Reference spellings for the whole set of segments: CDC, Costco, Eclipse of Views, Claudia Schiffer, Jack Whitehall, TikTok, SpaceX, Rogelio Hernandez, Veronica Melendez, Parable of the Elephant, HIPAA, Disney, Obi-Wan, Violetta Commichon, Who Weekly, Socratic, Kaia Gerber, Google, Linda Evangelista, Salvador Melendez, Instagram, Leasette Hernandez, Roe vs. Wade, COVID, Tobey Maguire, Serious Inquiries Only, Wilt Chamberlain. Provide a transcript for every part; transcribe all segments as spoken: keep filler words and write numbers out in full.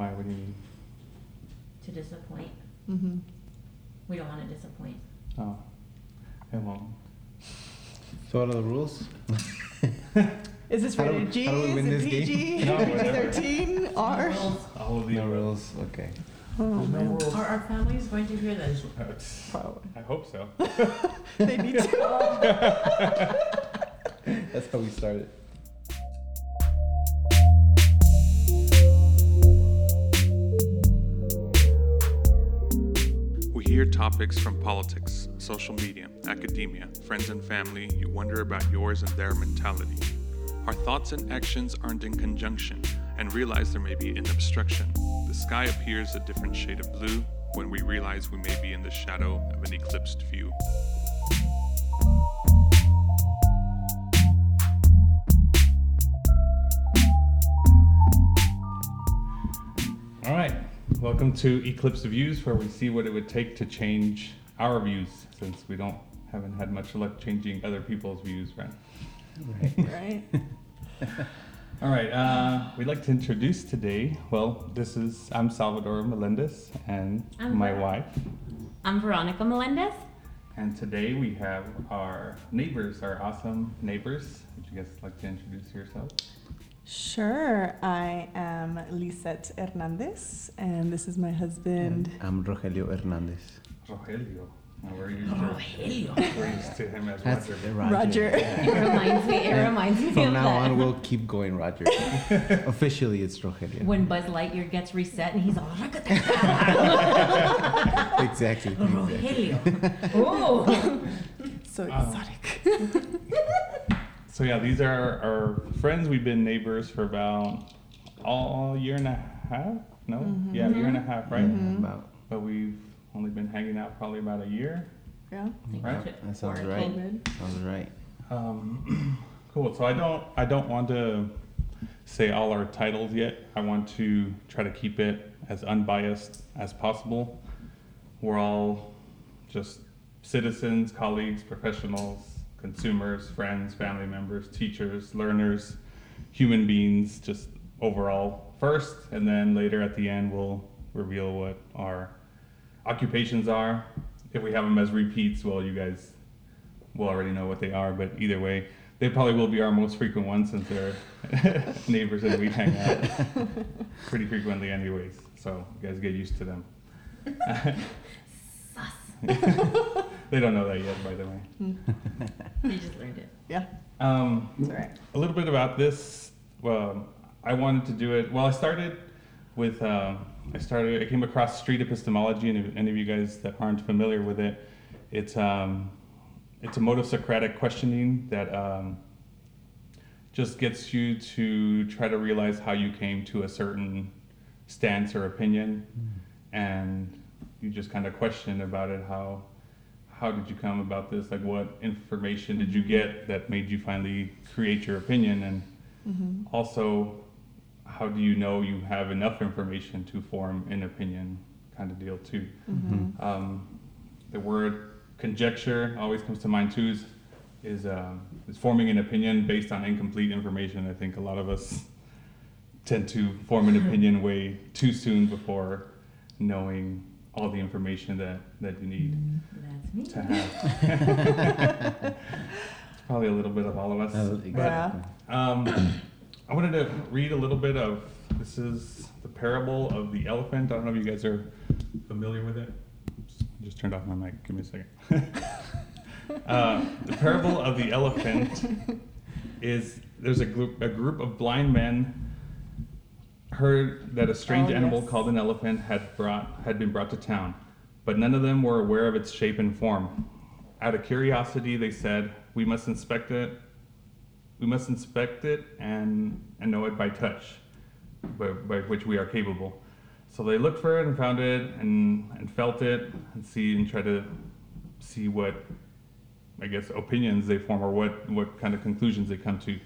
Why? What do you mean? To disappoint. Mm-hmm. We don't want to disappoint. Oh. Hey, Mom. So what are the rules? Is this rated G? Is it P G? No, P G thirteen? R? All of the no rules. Okay. Oh, no rules. Are our families going to hear this? Probably. I hope so. They need to. That's how we started. Hear topics from politics, social media, academia, friends and family. You wonder about yours and their mentality. Our thoughts and actions aren't in conjunction and realize there may be an obstruction. The sky appears a different shade of blue when we realize we may be in the shadow of an eclipsed view. All right. Welcome to Eclipse of Views, where we see what it would take to change our views, since we don't haven't had much luck changing other people's views, right? Right. Right. All right. Uh, we'd like to introduce today. Well, this is I'm Salvador Melendez, and I'm my Ver- wife. I'm Veronica Melendez. And today we have our neighbors, our awesome neighbors. Would you guys like to introduce yourselves? Sure, I am Leasette Hernandez, and this is my husband. And I'm Rogelio Hernandez. Rogelio. Now we're used to, Rogelio. We're used to him as Roger. Roger. Roger. It reminds me, it reminds me of that. From now on, we'll keep going Roger. Officially, it's Rogelio. When Buzz Lightyear gets reset and he's all, look at that. Exactly. Rogelio. Oh. So exotic. Um. So yeah, these are our friends. We've been neighbors for about all year and a half. No, mm-hmm. yeah, mm-hmm. year and a half, right? Mm-hmm. About. But we've only been hanging out probably about a year. Yeah, right. Yep. That sounds right. COVID. Sounds right. Um, cool. So I don't, I don't want to say all our titles yet. I want to try to keep it as unbiased as possible. We're all just citizens, colleagues, professionals. Consumers, friends, family members, teachers, learners, human beings, just overall first, and then later at the end we'll reveal what our occupations are. If we have them as repeats, well, you guys will already know what they are, but either way, they probably will be our most frequent ones since they're neighbors and we hang out pretty frequently anyways, so you guys get used to them. Sus. They don't know that yet, by the way. You just learned it. Yeah. Um, right. A little bit about this. Well, I wanted to do it. Well, I started with, uh, I started, I came across street epistemology, and if any of you guys that aren't familiar with it, it's um, it's a mode of Socratic questioning that um, just gets you to try to realize how you came to a certain stance or opinion, mm. and you just kind of question about it, how How did you come about this? Like, what information did you get that made you finally create your opinion? And mm-hmm. also, how do you know you have enough information to form an opinion kind of deal, too? Mm-hmm. Um, the word conjecture always comes to mind, too, is, is, uh, is forming an opinion based on incomplete information. I think a lot of us tend to form an opinion way too soon before knowing all the information that, that you need. Mm-hmm. To have. It's probably a little bit of all of us. But, exactly. um, I wanted to read a little bit of, this is the Parable of the Elephant. I don't know if you guys are familiar with it. I just turned off my mic. Give me a second. uh, the Parable of the Elephant is, there's a group, a group of blind men heard that a strange oh, animal yes. called an elephant had brought had been brought to town. But none of them were aware of its shape and form. Out of curiosity, they said, "We must inspect it. We must inspect it and and know it by touch, by, by which we are capable." So they looked for it and found it and and felt it and see and try to see what, I guess, opinions they form or what what kind of conclusions they come to.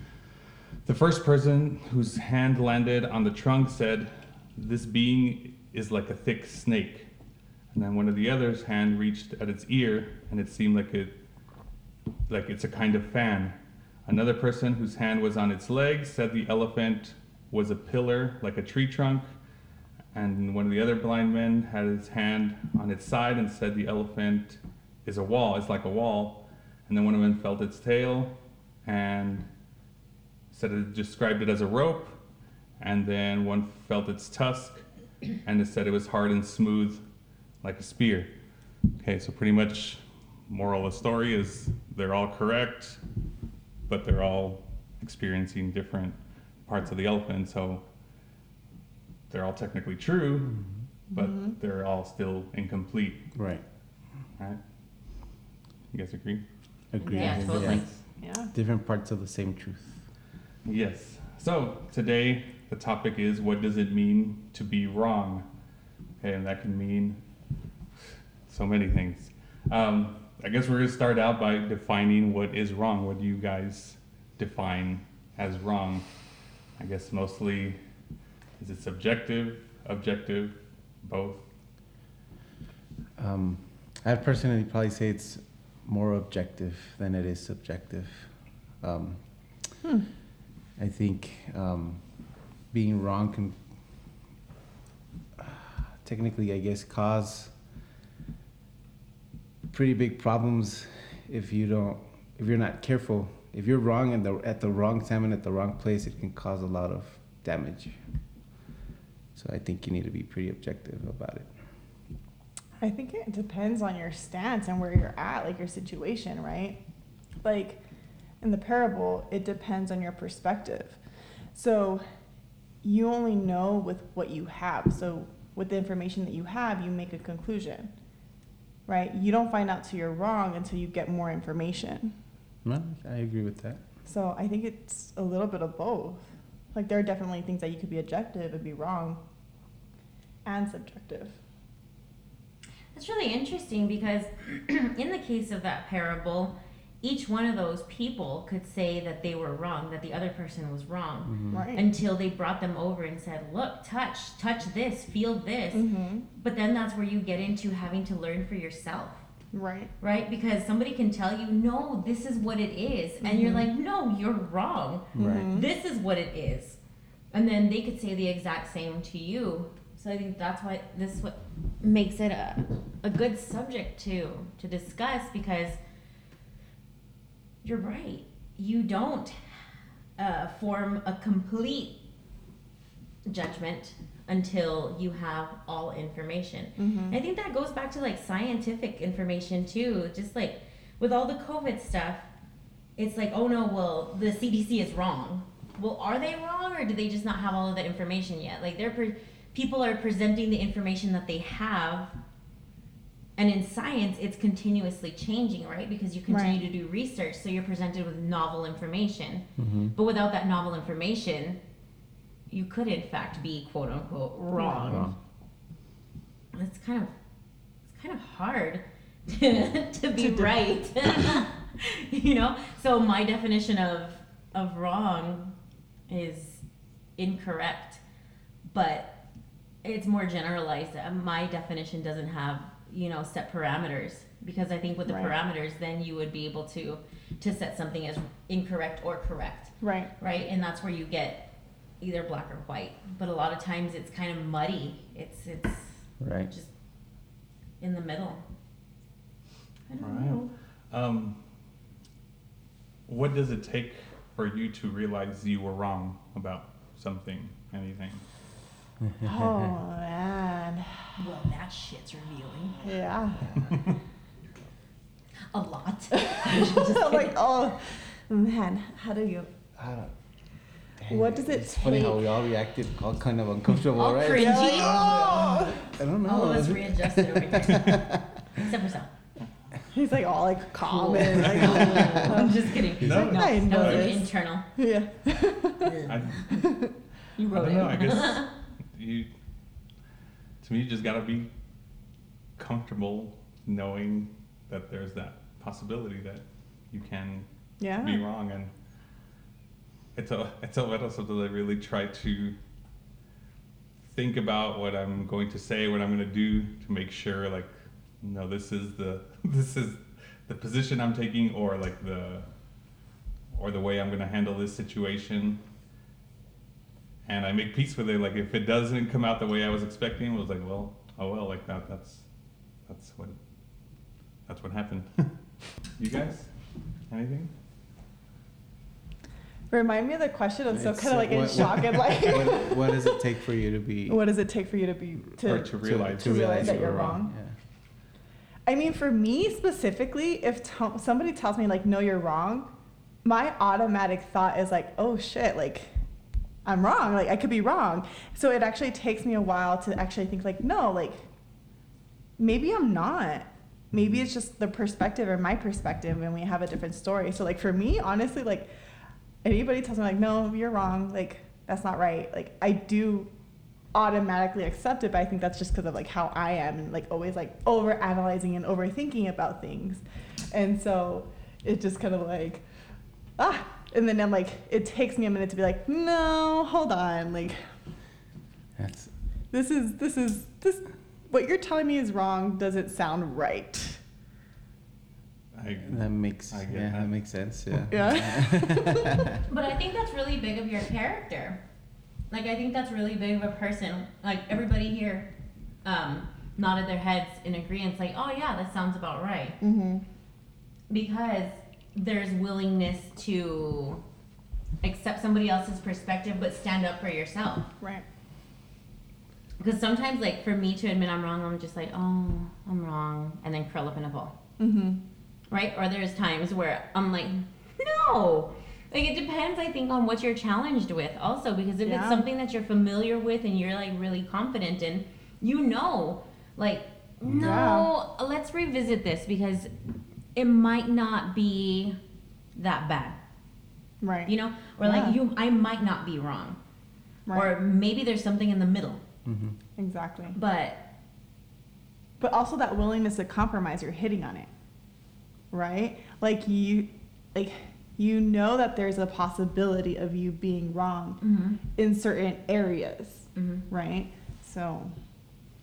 The first person whose hand landed on the trunk said, "This being is like a thick snake." And then one of the others' hand reached at its ear, and it seemed like it, like it's a kind of fan. Another person whose hand was on its leg said the elephant was a pillar, like a tree trunk. and one of the other blind men had his hand on its side and said the elephant is a wall, it's like a wall. And then one of them felt its tail and said it described it as a rope. And then one felt its tusk and it said it was hard and smooth like a spear. Okay, so pretty much moral of the story is they're all correct, but they're all experiencing different parts of the elephant, so they're all technically true, but mm-hmm. they're all still incomplete. Right. Right? You guys agree? Agree. Yeah, totally. Yeah. Yeah. Different parts of the same truth. Yes. So today the topic is, what does it mean to be wrong? Okay, and that can mean so many things. Um, I guess we're going to start out by defining what is wrong. What do you guys define as wrong? I guess mostly, is it subjective, objective, both? Um, I'd personally probably say it's more objective than it is subjective. Um, hmm. I think um, being wrong can uh, technically, I guess, cause pretty big problems if you don't, if you're not careful. If you're wrong in the, at the wrong time and at the wrong place, it can cause a lot of damage. So I think you need to be pretty objective about it. I think it depends on your stance and where you're at, like your situation, right? Like in the parable, it depends on your perspective. So you only know with what you have. So with the information that you have, you make a conclusion, right? You don't find out till you're wrong until you get more information. No, I agree with that. So I think it's a little bit of both. Like there are definitely things that you could be objective and be wrong, and subjective. It's really interesting because in the case of that parable, each one of those people could say that they were wrong, that the other person was wrong, mm-hmm. right. until they brought them over and said, look, touch, touch this, feel this. Mm-hmm. But then that's where you get into having to learn for yourself. Right. Right? Because somebody can tell you, no, this is what it is. Mm-hmm. And you're like, no, you're wrong. Right. This is what it is. And then they could say the exact same to you. So I think that's why this what makes it a, a good subject to, to discuss, because you're right. You don't uh, form a complete judgment until you have all information. Mm-hmm. I think that goes back to like scientific information too. Just like with all the COVID stuff, it's like, oh no, well, the C D C is wrong. Well, are they wrong, or do they just not have all of that information yet? Like they're pre- people are presenting the information that they have, and in science, it's continuously changing, right? Because you continue right. to do research, so you're presented with novel information. Mm-hmm. But without that novel information, you could, in fact, be quote unquote wrong. Wow. It's kind of, it's kind of hard to, to be to right, you know. So my definition of of wrong is incorrect, but it's more generalized. My definition doesn't have, you know, set parameters, because I think with the right. parameters, then you would be able to to set something as incorrect or correct. Right. Right, and that's where you get either black or white, but a lot of times it's kind of muddy. It's it's right. just in the middle. I don't right. know. Um, what does it take for you to realize you were wrong about something, anything? Oh man. Well, that shit's revealing. Yeah. A lot. I'm like, oh man, how do you? I don't. Dang, what does it it's take? Funny how we all reacted, all kind of uncomfortable, all right? Cringy. Oh, I don't know. All of us readjusted over here. Except for Sal. He's like all like calm cool. and like, oh, I'm just kidding. He's no, like, no, I know that was internal. Yeah. I, you wrote I don't it. Know, I guess you, to me, you just gotta be comfortable knowing that there's that possibility that you can yeah. be wrong. And It's a, it's a little something that I really try to think about what I'm going to say, what I'm going to do, to make sure like, no, this is the, this is the position I'm taking, or like the, or the way I'm going to handle this situation. and I make peace with it. Like, if it doesn't come out the way I was expecting, it was like, well, oh well, like that. That's that's what that's what happened. You guys, anything? Remind me of the question. I'm so kind of like in shock and like. What, what does it take for you to be? What does it take for you to be to, or to realize to, to, to realize that you're wrong? wrong. Yeah. I mean, for me specifically, if t- somebody tells me like, no, you're wrong, my automatic thought is like, oh shit, like I'm wrong, like I could be wrong. So it actually takes me a while to actually think like, no, like maybe I'm not. Maybe it's just the perspective or my perspective, and we have a different story. So like for me, honestly, like anybody tells me like, no, you're wrong, like that's not right, like I do automatically accept it, but I think that's just because of like how I am and like always like over analyzing and overthinking about things. And so it just kind of like, ah, and then I'm like, it takes me a minute to be like, no, hold on, like that's this is this is this what you're telling me is wrong doesn't sound right. I, that makes I yeah, that. that makes sense. Yeah. Yeah. But I think that's really big of your character. Like, I think that's really big of a person. Like, everybody here um, nodded their heads in agreement, like, oh yeah, that sounds about right. Mm-hmm. Because there's willingness to accept somebody else's perspective, but stand up for yourself. Right. Because sometimes, like, for me to admit I'm wrong, I'm just like, oh, I'm wrong, and then curl up in a ball. Mm-hmm. Right? Or there's times where I'm like, no! Like, it depends, I think, on what you're challenged with also, because if yeah. it's something that you're familiar with and you're, like, really confident in, you know, like, no, yeah. let's revisit this because it might not be that bad. Right. You know? Or, yeah. like, you, I might not be wrong. Right. Or maybe there's something in the middle. Mm-hmm. Exactly. But... But also that willingness to compromise, you're hitting on it. Right? Like, you... like. You know that there's a possibility of you being wrong mm-hmm. in certain areas, mm-hmm. right? So,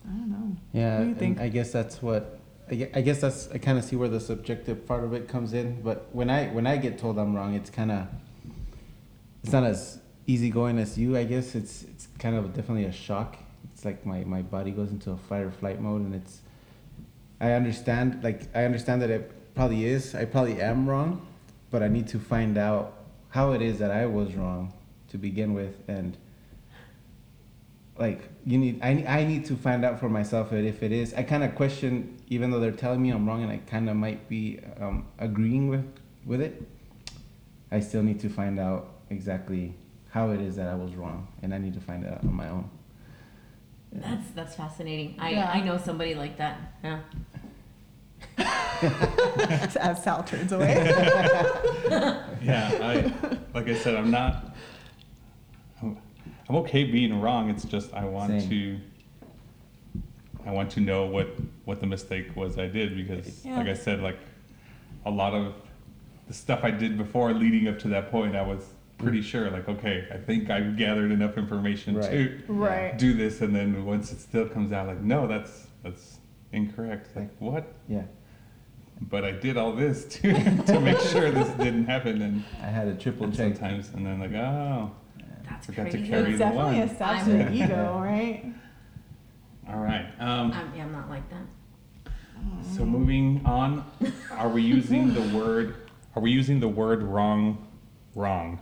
I don't know. Yeah, what do you think? I guess that's what, I guess that's, I kind of see where the subjective part of it comes in. But when I when I get told I'm wrong, it's kind of, it's not as easygoing as you, I guess. It's it's kind of definitely a shock. It's like my, my body goes into a fight or flight mode, and it's, I understand, like, I understand that it probably is, I probably am wrong. But I need to find out how it is that I was wrong to begin with, and like you need, I I need to find out for myself if it is. I kind of question, even though they're telling me I'm wrong, and I kind of might be um, agreeing with with it. I still need to find out exactly how it is that I was wrong, and I need to find it out on my own. Yeah. That's that's fascinating. I yeah. I know somebody like that. Yeah. As Sal turns away. Yeah, I, like I said, I'm not. I'm, I'm okay being wrong. It's just I want Same. to. I want to know what, what the mistake was I did, because, yeah. like I said, like a lot of the stuff I did before leading up to that point, I was pretty sure. Like, okay, I think I've gathered enough information right. to right. do this, and then once it still comes out, like, no, that's that's incorrect. Like, what? Yeah. But I did all this to to make sure this didn't happen, and I had a triple check sometimes, and then like, oh, that's forgot crazy. To carry it's the one. It's definitely a self ego, right? All right. Um, I'm, yeah, I'm not like that. So moving on, are we using the word? Are we using the word wrong? Wrong.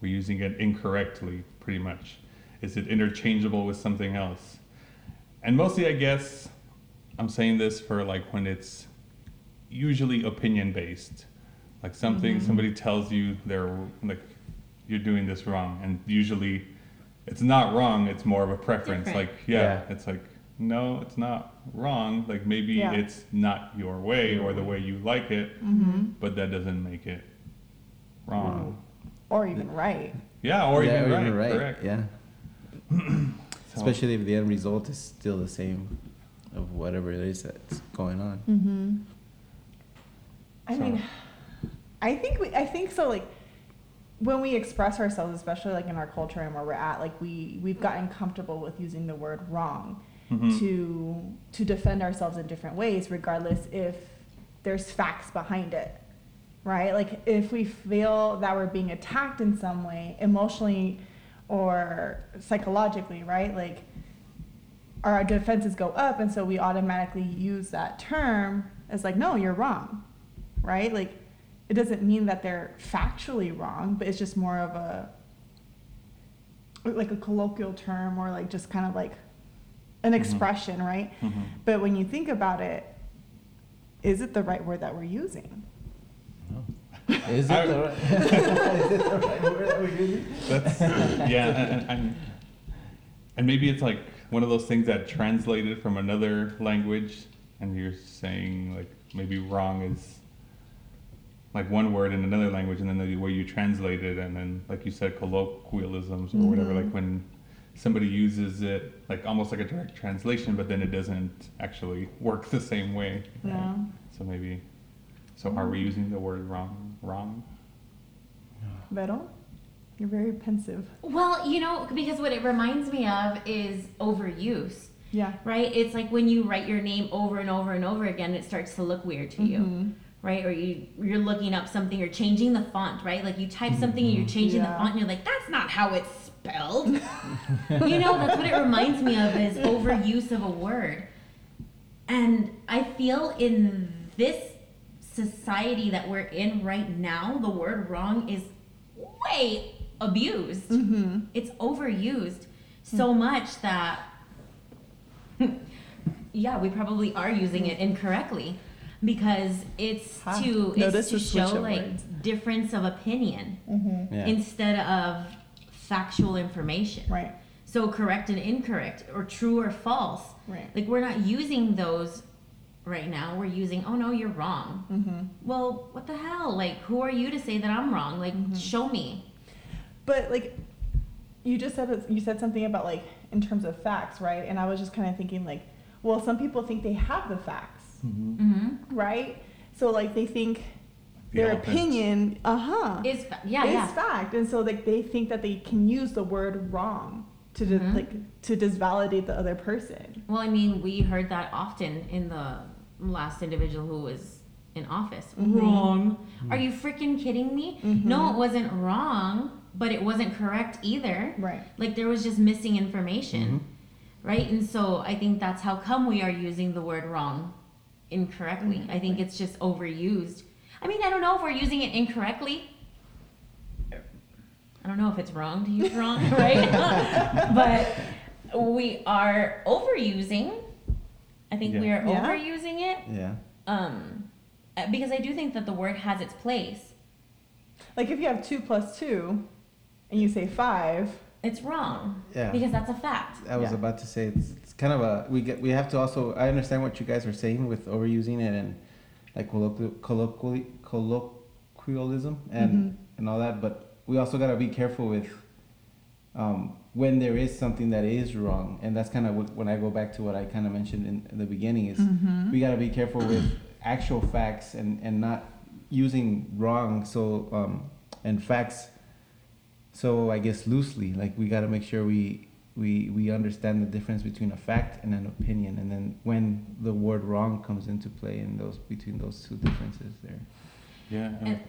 We're using it incorrectly, pretty much. Is it interchangeable with something else? And mostly, I guess, I'm saying this for like when it's usually opinion-based, like something mm-hmm. somebody tells you they're like, you're doing this wrong, and usually it's not wrong, it's more of a preference. Different. Like yeah, yeah it's like, no, it's not wrong, like maybe yeah. it's not your way or the way you like it, mm-hmm. but that doesn't make it wrong or even right. Yeah, or yeah, even, or right, even right correct. Yeah. So, especially if the end result is still the same of whatever it is that's going on. Mm-hmm. I mean, I think we, I think so, like, when we express ourselves, especially, like, in our culture and where we're at, like, we, we've gotten comfortable with using the word wrong mm-hmm. to to defend ourselves in different ways, regardless if there's facts behind it, right? Like, if we feel that we're being attacked in some way, emotionally or psychologically, right? Like our defenses go up, and so we automatically use that term as like, no, you're wrong, right? Like it doesn't mean that they're factually wrong, but it's just more of a like a colloquial term, or like just kind of like an expression, mm-hmm. right? Mm-hmm. But when you think about it, is it the right word that we're using? No. Is it I, the right is it the right word that we're using? That's, yeah, and, and, and maybe it's like one of those things that translated from another language, and you're saying like maybe wrong is like one word in another language, and then the way you translate it, and then like you said, colloquialisms or mm-hmm. whatever, like when somebody uses it like almost like a direct translation, but then it doesn't actually work the same way. Yeah. Right? So maybe, so mm-hmm. are we using the word wrong? Wrong? Vero, you're very pensive. Well, you know, because what it reminds me of is overuse. Yeah. Right? It's like when you write your name over and over and over again, it starts to look weird to mm-hmm. you. Right? Or you, you're looking up something, or changing the font, right? Like you type something and you're changing yeah. the font, and you're like, that's not how it's spelled. You know, that's what it reminds me of, is overuse of a word. And I feel in this society that we're in right now, the word wrong is way abused. Mm-hmm. It's overused so mm-hmm. much that, yeah, we probably are using it incorrectly. Because it's huh. to it's Notice to show like words. difference of opinion mm-hmm. yeah. instead of factual information. Right. So correct and incorrect, or true or false. Right. Like we're not using those right now. We're using, oh no, you're wrong. Mm-hmm. Well, what the hell? Like, who are you to say that I'm wrong? Like, mm-hmm. show me. But like, you just said you said something about like in terms of facts, right? And I was just kind of thinking like, well, some people think they have the facts. Mm-hmm. Mm-hmm. Right? So like they think the their elephant. opinion uh-huh is fa- yeah, is yeah. fact, and so like they think that they can use the word wrong to mm-hmm. just like to just validate the other person. Well, I mean, we heard that often in the last individual who was in office. Mm-hmm. Wrong. Mm-hmm. Are you freaking kidding me? Mm-hmm. No, it wasn't wrong, but it wasn't correct either. Right. Like there was just missing information. Mm-hmm. Right? And so I think that's how come we are using the word wrong incorrectly. Mm-hmm. I think it's just overused. I mean, I don't know if we're using it incorrectly. I don't know if it's wrong to use wrong, right? But we are overusing. I think yeah. we are yeah. overusing it. Yeah. Um, because I do think that the word has its place. Like if you have two plus two, and you say five, it's wrong. Yeah. Because that's a fact. I was yeah. about to say it's. Kind of a we get we have to also I understand what you guys are saying with overusing it and like colloqu- colloqu- colloquialism and mm-hmm. and all that, but we also gotta be careful with um, when there is something that is wrong, and that's kind of what, when I go back to what I kind of mentioned in, in the beginning is mm-hmm. we gotta be careful with actual facts and, and not using wrong so um, and facts so I guess loosely. Like we gotta make sure we. We we understand the difference between a fact and an opinion, and then when the word wrong comes into play in those between those two differences there. Yeah. And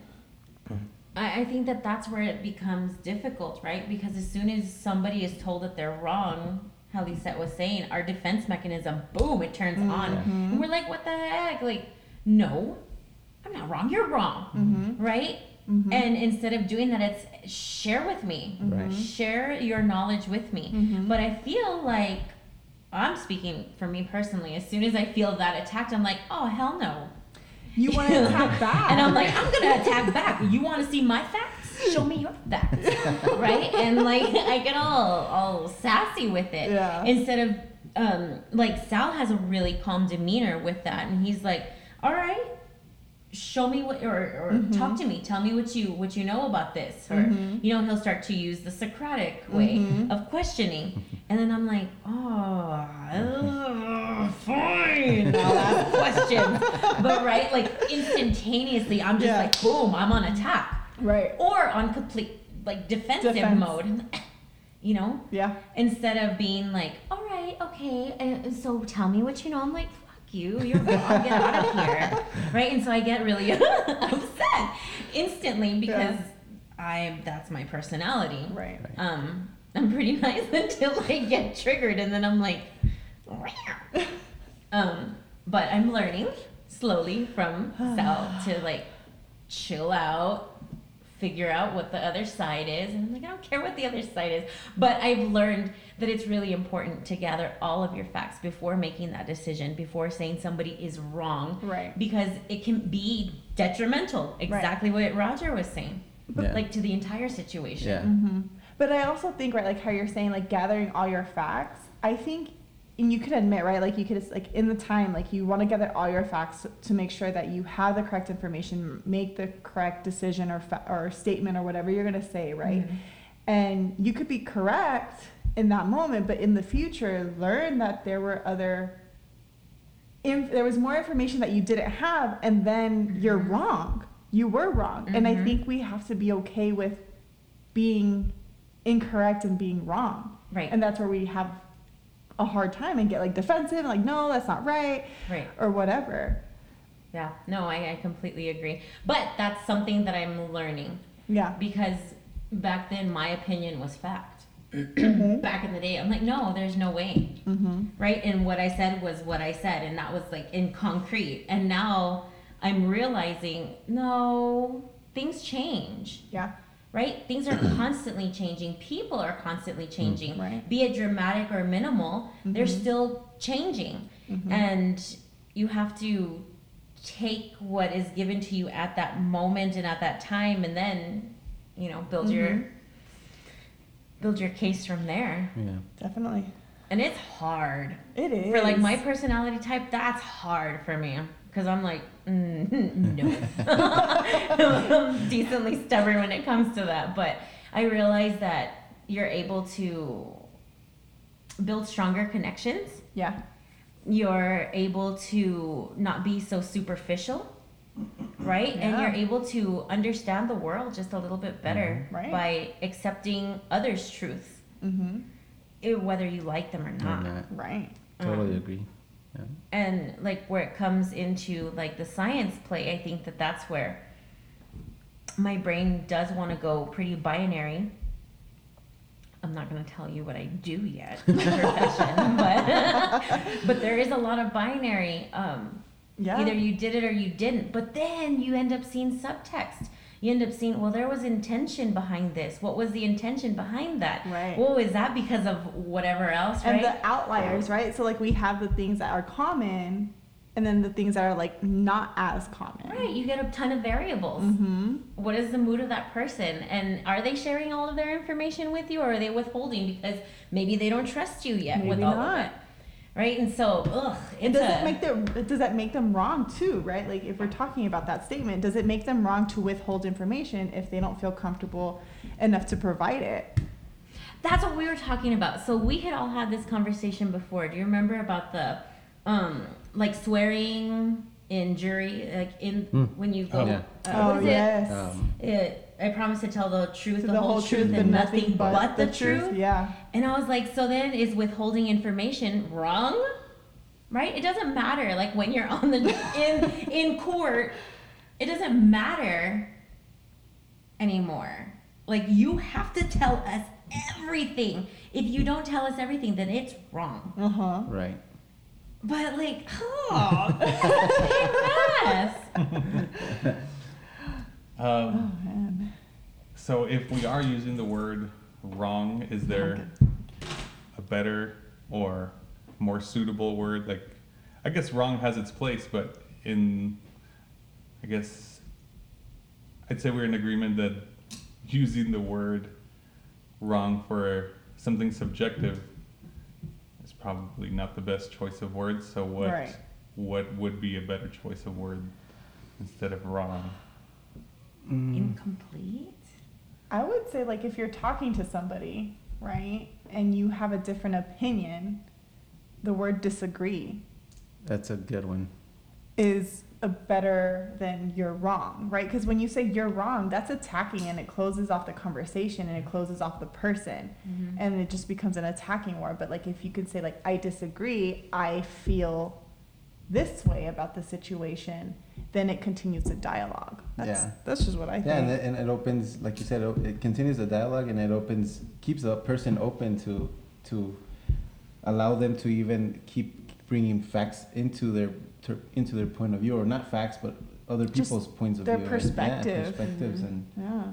I, I think that that's where it becomes difficult, right? Because as soon as somebody is told that they're wrong, how Leasette was saying, our defense mechanism, boom, it turns mm-hmm. on. And we're like, what the heck? Like, no, I'm not wrong. You're wrong, mm-hmm. right? Mm-hmm. And instead of doing that, it's share with me. Right. Share your knowledge with me. Mm-hmm. But I feel like, I'm speaking for me personally, as soon as I feel that attacked, I'm like, oh, hell no. You want to attack back. And I'm like, I'm going to attack back. You want to see my facts? Show me your facts. Right? And like, I get all, all sassy with it. Yeah. Instead of, um, like, Sal has a really calm demeanor with that. And he's like, all right. Show me what, or, or mm-hmm. talk to me. Tell me what you what you know about this. Or mm-hmm. you know, he'll start to use the Socratic way mm-hmm. of questioning, and then I'm like, oh, uh, fine, I'll ask questions. But right, like instantaneously, I'm just yeah. like, boom, I'm on attack. Right. Or on complete like defensive Defense. mode. You know. Yeah. Instead of being like, all right, okay, and so tell me what you know. I'm like. You, you're wrong, get out of here, right? And so I get really upset instantly because yeah. I that's my personality. Right. Um, I'm pretty nice until I get triggered, and then I'm like, um, but I'm learning slowly from Sal to like chill out, figure out what the other side is, and I'm like, I don't care what the other side is, but I've learned that it's really important to gather all of your facts before making that decision, before saying somebody is wrong, right? Because it can be detrimental, exactly right. What Roger was saying, yeah. Like to the entire situation. Yeah. Mm-hmm. But I also think, right, like how you're saying, like gathering all your facts, I think, and you could admit, right, like you could, like in the time, like you want to gather all your facts to make sure that you have the correct information, make the correct decision or fa- or statement or whatever you're going to say, right? Mm-hmm. And you could be correct in that moment, but in the future, learn that there were other, inf- there was more information that you didn't have, and then mm-hmm. you're wrong. You were wrong. Mm-hmm. And I think we have to be okay with being incorrect and being wrong, right? And that's where we have a hard time and get like defensive, like no, that's not right, right, or whatever. Yeah, no, I, I completely agree. But that's something that I'm learning. Yeah, because back then my opinion was fact. Mm-hmm. Back in the day, I'm like, no, there's no way, mm-hmm. right? And what I said was what I said, and that was like in concrete. And now I'm realizing, no, things change. Yeah. Right? Things are constantly changing. People are constantly changing. Right. Be it dramatic or minimal, mm-hmm. they're still changing. Mm-hmm. And you have to take what is given to you at that moment and at that time, and then, you know, build mm-hmm. your build your case from there. Yeah. Definitely. And it's hard. It is. For like my personality type, that's hard for me. Because I'm like, mm, no. I'm decently stubborn when it comes to that. But I realize that you're able to build stronger connections. Yeah. You're able to not be so superficial, right? Yeah. And you're able to understand the world just a little bit better mm-hmm. right. by accepting others' truths, mm-hmm. it, whether you like them or not. Or not. Right. Totally um, agree. Yeah. And like where it comes into like the science play, I think that that's where my brain does want to go pretty binary. I'm not going to tell you what I do yet, my profession, but but there is a lot of binary. Um, yeah. Either you did it or you didn't. But then you end up seeing subtext. You end up seeing, well, there was intention behind this. What was the intention behind that? Right. Well, is that because of whatever else, right? And the outliers, right? So, like, we have the things that are common and then the things that are, like, not as common. Right. You get a ton of variables. Mm-hmm. What is the mood of that person? And are they sharing all of their information with you, or are they withholding because maybe they don't trust you yet maybe with all not. Of it? Right? And so, ugh. It's does, a, it make them, does that make them wrong too, right? Like if we're talking about that statement, does it make them wrong to withhold information if they don't feel comfortable enough to provide it? That's what we were talking about. So we had all had this conversation before. Do you remember about the, um, like swearing in jury, like in, mm. when you go, oh, yeah. uh, what oh, is yes. it? Um, it I promise to tell the truth, so the, the whole, whole truth, truth and nothing, nothing but, but the, the truth. truth. Yeah. And I was like, so then is withholding information wrong? Right? It doesn't matter. Like when you're on the in in court, it doesn't matter anymore. Like you have to tell us everything. If you don't tell us everything, then it's wrong. Uh huh. Right. But like, oh, that's us. Um, oh, man. So if we are using the word wrong, is there a better or more suitable word? Like, I guess wrong has its place, but in, I guess, I'd say we're in agreement that using the word wrong for something subjective is probably not the best choice of words. So what, right. what would be a better choice of word instead of wrong? Incomplete? I would say, like, if you're talking to somebody, right, and you have a different opinion, the word disagree. That's a good one. Is a better than you're wrong, right? Because when you say you're wrong, that's attacking, and it closes off the conversation, and it closes off the person, mm-hmm. and it just becomes an attacking word. But, like, if you could say, like, I disagree, I feel this way about the situation, then it continues the dialogue. That's, yeah. That's just what I think. Yeah, and it, and it opens, like you said, it, it continues the dialogue, and it opens, keeps the person open to to allow them to even keep bringing facts into their to, into their point of view, or not facts, but other people's just points of their view. Their perspective. And, yeah, perspectives. Mm-hmm. And yeah.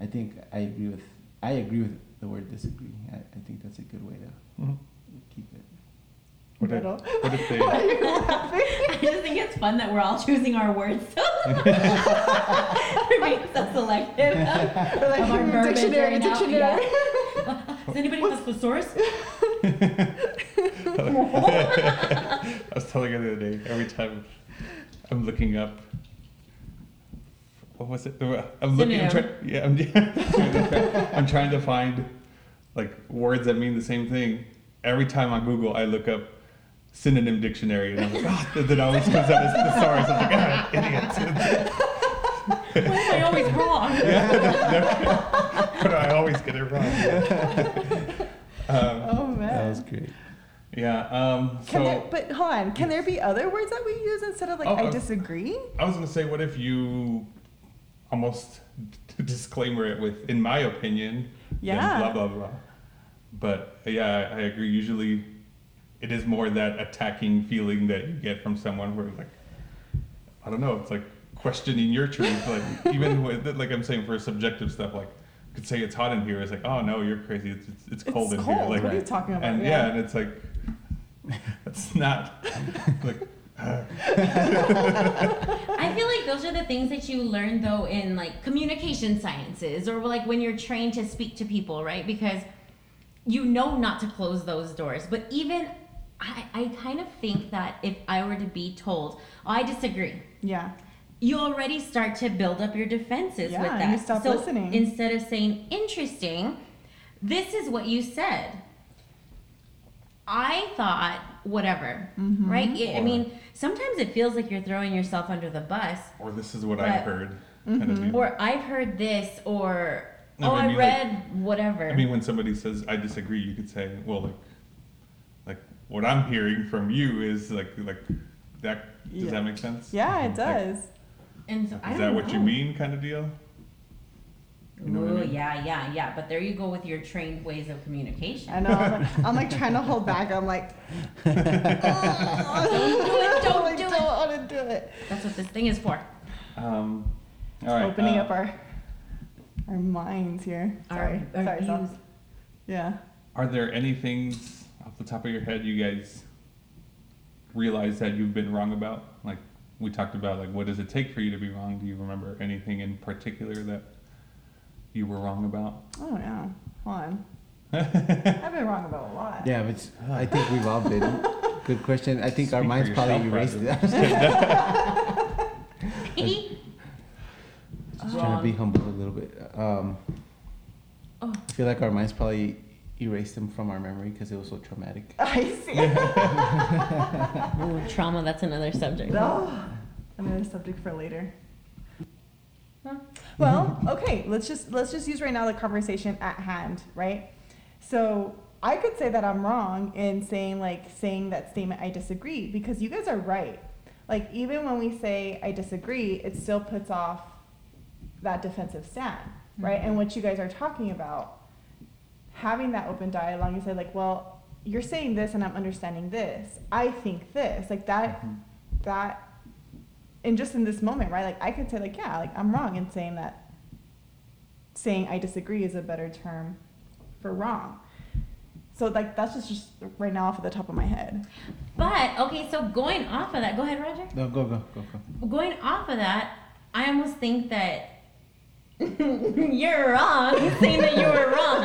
I think I agree with, I agree with the word disagree. I, I think that's a good way to mm-hmm. keep it. What, I, what if they? I just think it's fun that we're all choosing our words. We're being so selective of, like, of our verbiage. Dictionary, right dictionary. Now. Yeah. Does anybody have a thesaurus? I was telling her the other day, every time I'm looking up, what was it? I'm looking. I'm try, yeah, I'm, I'm trying to find like words that mean the same thing. Every time on Google, I look up synonym dictionary, and I'm like, oh, and then I always comes out as thesaurus. I'm like, ah, oh, idiot. Why am I always wrong? Yeah, no, no, I always get it wrong. um, oh, man. That was great. Yeah. Um, so, can there, but hold on. Can there be other words that we use instead of, like, oh, I, I disagree? I was going to say, what if you almost disclaimer it with, in my opinion, yeah. then blah, blah, blah. But yeah, I agree. Usually it is more that attacking feeling that you get from someone where, like, I don't know, it's like questioning your truth. Like, even with, like I'm saying, for subjective stuff, like you could say it's hot in here. It's like, oh no, you're crazy. It's, it's, it's cold it's in cold. Here. Like, what are you talking about? And yeah, yeah and it's like, that's not like, I feel like those are the things that you learn though in like communication sciences, or like when you're trained to speak to people, right? Because you know not to close those doors. But even I, I kind of think that if I were to be told, oh, I disagree. Yeah. You already start to build up your defenses yeah, with that. And you stop so listening. Instead of saying, interesting, this is what you said. I thought, whatever, mm-hmm. right? It, or, I mean, sometimes it feels like you're throwing yourself under the bus. Or this is what I heard. Mm-hmm. Or I've heard this, or... No, oh, I, mean, I read like, whatever. I mean, when somebody says, I disagree, you could say, well, like, like what I'm hearing from you is like, like that. Does yeah. that make sense? Yeah, it does. Like, and so, I is that what know. you mean kind of deal? You know Ooh, I mean? yeah, yeah, yeah. But there you go with your trained ways of communication. I know. I'm like, I'm like trying to hold back. I'm like, oh, don't do it. Don't like, do don't it. Don't want to do it. That's what this thing is for. Um, all right. Opening uh, up our... Our minds here. Sorry. Our, our Sorry. Views. Yeah. Are there any things off the top of your head you guys realize that you've been wrong about? Like we talked about, like what does it take for you to be wrong? Do you remember anything in particular that you were wrong about? Oh yeah. Hold on. I've been wrong about a lot. Yeah, but I think we've all been. Good question. I think Speak our minds probably erased it. Just trying to be humble a little bit. Um, oh. I feel like our minds probably erased them from our memory because it was so traumatic. I see. Ooh, trauma, that's another subject. Oh, another subject for later. Huh? Well, okay, let's just let's just use right now the conversation at hand, right? So I could say that I'm wrong in saying like saying that statement I disagree, because you guys are right. Like even when we say I disagree, it still puts off that defensive stand, right? Mm-hmm. And what you guys are talking about, having that open dialogue, you say like, well, you're saying this and I'm understanding this. I think this, like that, mm-hmm. that, and just in this moment, right? Like I could say like, yeah, like I'm wrong in saying that, saying I disagree is a better term for wrong. So like, that's just, just right now off of the top of my head. But, okay, so going off of that, go ahead, Roger. No, go, go, go, go. Going off of that, I almost think that you're wrong saying that you were wrong,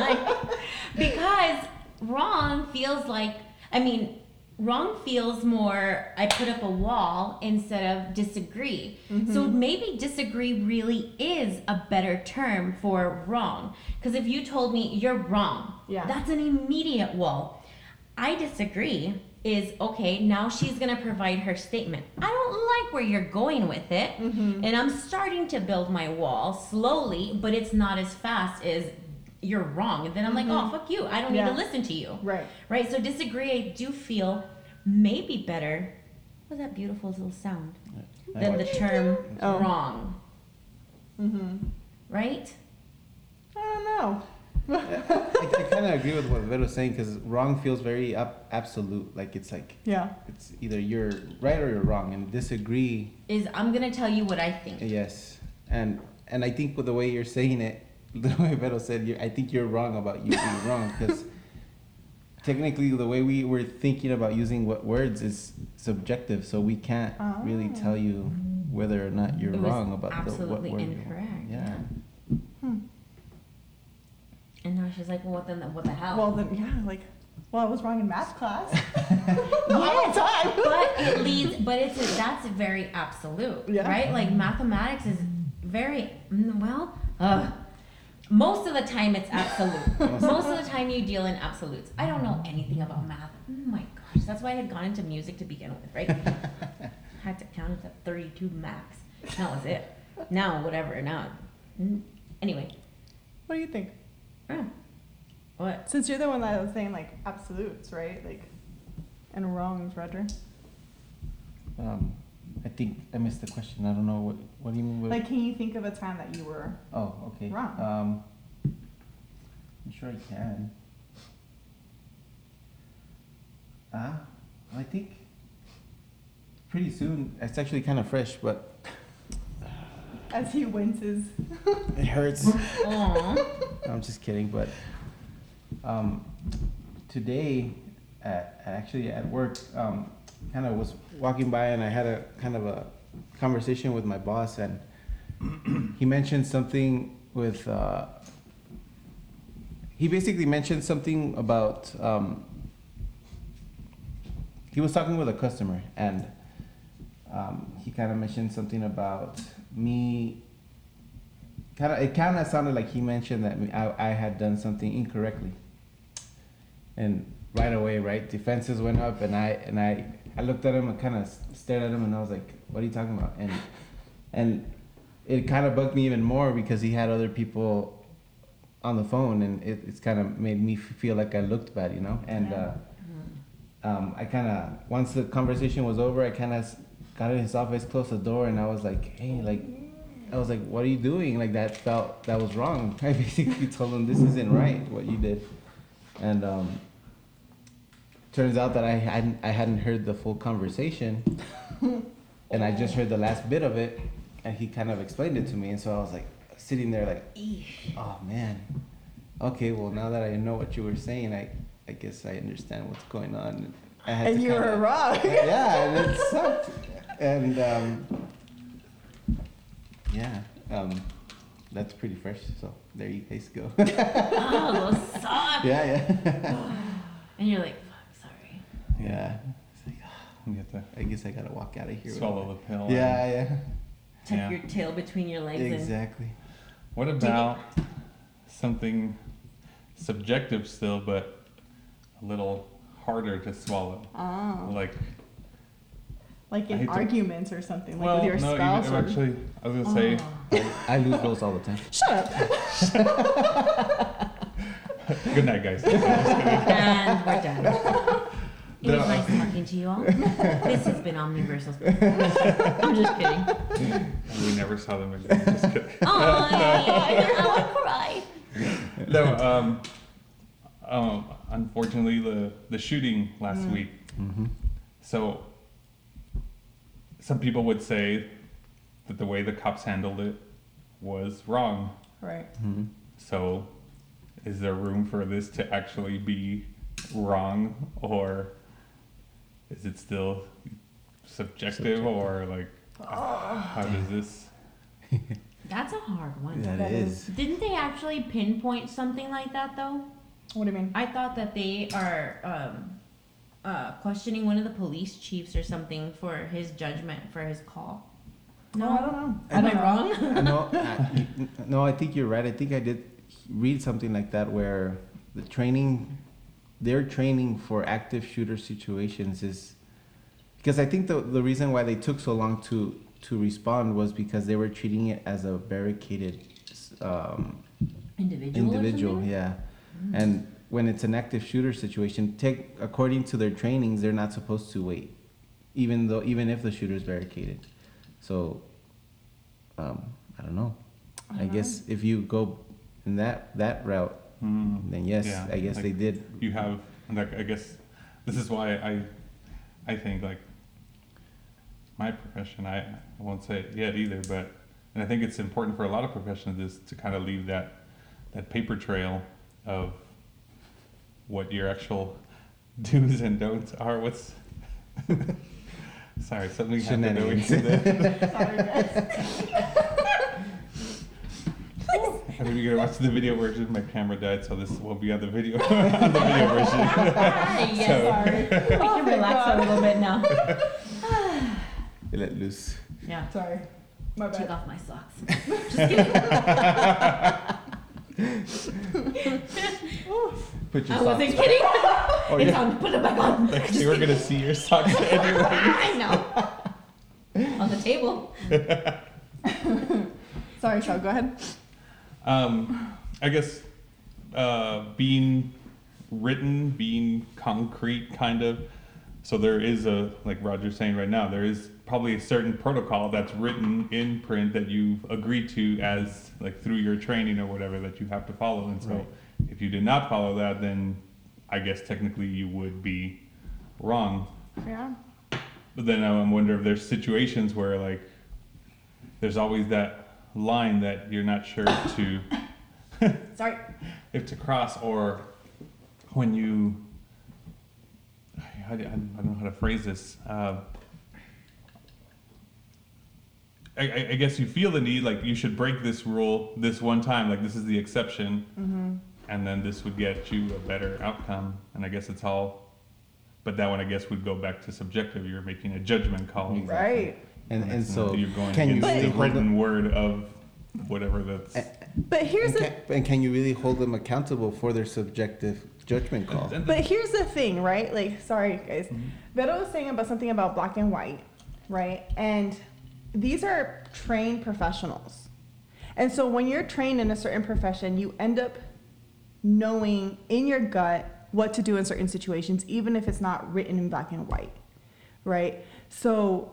because wrong feels like, I mean, wrong feels more, I put up a wall instead of disagree. Mm-hmm. So maybe disagree really is a better term for wrong. Because if you told me you're wrong, yeah. that's an immediate wall. I disagree is, okay, now she's going to provide her statement. I don't like where you're going with it, mm-hmm. and I'm starting to build my wall slowly, but it's not as fast as you're wrong. And then I'm mm-hmm. like, oh, fuck you. I don't yeah. need to listen to you. Right. Right. So disagree, I do feel maybe better was that beautiful little sound? Yeah. Then the term oh. wrong. Mm-hmm. Right? I don't know. I, I kind of agree with what Vero's saying, because wrong feels very up, absolute. Like it's like, yeah, it's either you're right or you're wrong, and disagree is I'm gonna tell you what I think. Yes, and and I think with the way you're saying it, the way Vero said, you're, I think you're wrong about you being wrong, because technically the way we were thinking about using what words is subjective, so we can't oh. really tell you whether or not you're it wrong was about absolutely the, what word incorrect. Yeah. yeah. Hmm. And now she's like, well, what then? What the hell? Well, then, yeah, like, well, I was wrong in math class. yeah, time. but it leads, but it's a, that's very absolute, yeah. right? Like mathematics is very well. Uh, most of the time, it's absolute. Most of the time, you deal in absolutes. I don't know anything about math. Oh my gosh, that's why I had gone into music to begin with, right? Had to count it to thirty-two max. That was it. Now, whatever. Now, anyway. What do you think? Oh. What? Since you're the one that was saying like absolutes, right? Like, and wrongs, Roger. Um, I think I missed the question. I don't know what. What do you mean? With... Like, can you think of a time that you were? Oh, okay. Wrong. Um, I'm sure I can. Ah, uh, I think pretty soon. It's actually kind of fresh, but. As he winces. It hurts. Aww. I'm just kidding, but um, today, at, actually at work, um, kind of was walking by and I had a kind of a conversation with my boss, and he mentioned something with, uh, he basically mentioned something about, um, he was talking with a customer, and um, he kind of mentioned something about me kind of it kind of sounded like he mentioned that me, I, I had done something incorrectly, and right away right defenses went up, and I and I I looked at him and kind of stared at him, and I was like, what are you talking about? And and it kind of bugged me even more because he had other people on the phone, and it, it's kind of made me feel like I looked bad, you know. And uh, um, I kind of once the conversation was over, I kind of got in his office, closed the door, and I was like, hey, like, I was like, what are you doing? Like, that felt, that was wrong. I basically told him, this isn't right, what you did. And um, turns out that I hadn't, I hadn't heard the full conversation, and I just heard the last bit of it, and he kind of explained it to me, and so I was like, sitting there like, oh man, okay, well, now that I know what you were saying, I, I guess I understand what's going on. I had and to you kinda, were wrong. Yeah, and it sucked. And um, yeah, um, that's pretty fresh. So there you guys go. Oh, those suck. Yeah, yeah. And you're like, fuck, sorry. Yeah. It's like, oh, get the, I guess I gotta walk out of here. Swallow the pill. Yeah, yeah. Tuck yeah. your tail between your legs. Exactly. And what about something subjective still, but a little harder to swallow? Oh. Like. Like in arguments to, or something, like well, with your no, spouse. Even, or... Actually, I was gonna say, oh. I lose those all the time. Shut up. Good night, guys. And we're done. It no. was nice talking to you all. This has been Omniversal's. I'm just kidding. We never saw them again. Just kidding. Oh, I want to cry. No, um, um, unfortunately, the the shooting last mm. week. Mm-hmm. So. Some people would say that the way the cops handled it was wrong. Right. Mm-hmm. So is there room for this to actually be wrong, or is it still subjective, subjective. or like, oh, how damn. does this? That's a hard one. That, that is. Didn't they actually pinpoint something like that though? What do you mean? I thought that they are, um, Uh, questioning one of the police chiefs or something for his judgment for his call. No, I don't know. Am I, I wrong? no, I, no, I think you're right. I think I did read something like that where the training, their training for active shooter situations is because I think the the reason why they took so long to to respond was because they were treating it as a barricaded um, individual. Individual, yeah, mm. and. When it's an active shooter situation, take according to their trainings, they're not supposed to wait even though even if the shooter's barricaded. So um, I don't know. I right. guess if you go in that that route, mm-hmm. then yes, yeah. I guess like they did. You have like I guess this is why I I think like my profession I, I won't say it yet either, but and I think it's important for a lot of professions is to kind of leave that that paper trail of what your actual do's and don'ts are. What's sorry, something happened over here. Sorry, guys. I mean, you're gonna watch the video version. My camera died, so this won't be on the video on the video version. Yeah, sorry. We can relax a little bit now. You let loose. Yeah. Sorry. My bad. Take off my socks. Just kidding. Put your I socks wasn't back. Kidding. Oh, it's yeah. on. Put it back on. Like you were gonna see your socks anyway. I know. On the table. Sorry, Sean. Go ahead. Um, I guess uh, being written, being concrete, kind of. So there is a, like Roger's saying right now, there is probably a certain protocol that's written in print that you've agreed to as like through your training or whatever that you have to follow. And so right. if you did not follow that, then I guess technically you would be wrong. Yeah. But then I wonder if there's situations where like there's always that line that you're not sure to sorry if to cross, or when you I, I, I don't know how to phrase this uh, I, I guess you feel the need like you should break this rule this one time, like this is the exception mm-hmm. and then this would get you a better outcome. And I guess it's all but that one I guess would go back to subjective. You're making a judgment call exactly. right And, and, and so, you're going can you really the written them, word of whatever that's. And, but here's and, the, can, and can you really hold them accountable for their subjective judgment call? But here's the thing, right? Like, sorry guys, mm-hmm. Vero was saying about something about black and white, right? And these are trained professionals, and so when you're trained in a certain profession, you end up knowing in your gut what to do in certain situations, even if it's not written in black and white, right? So.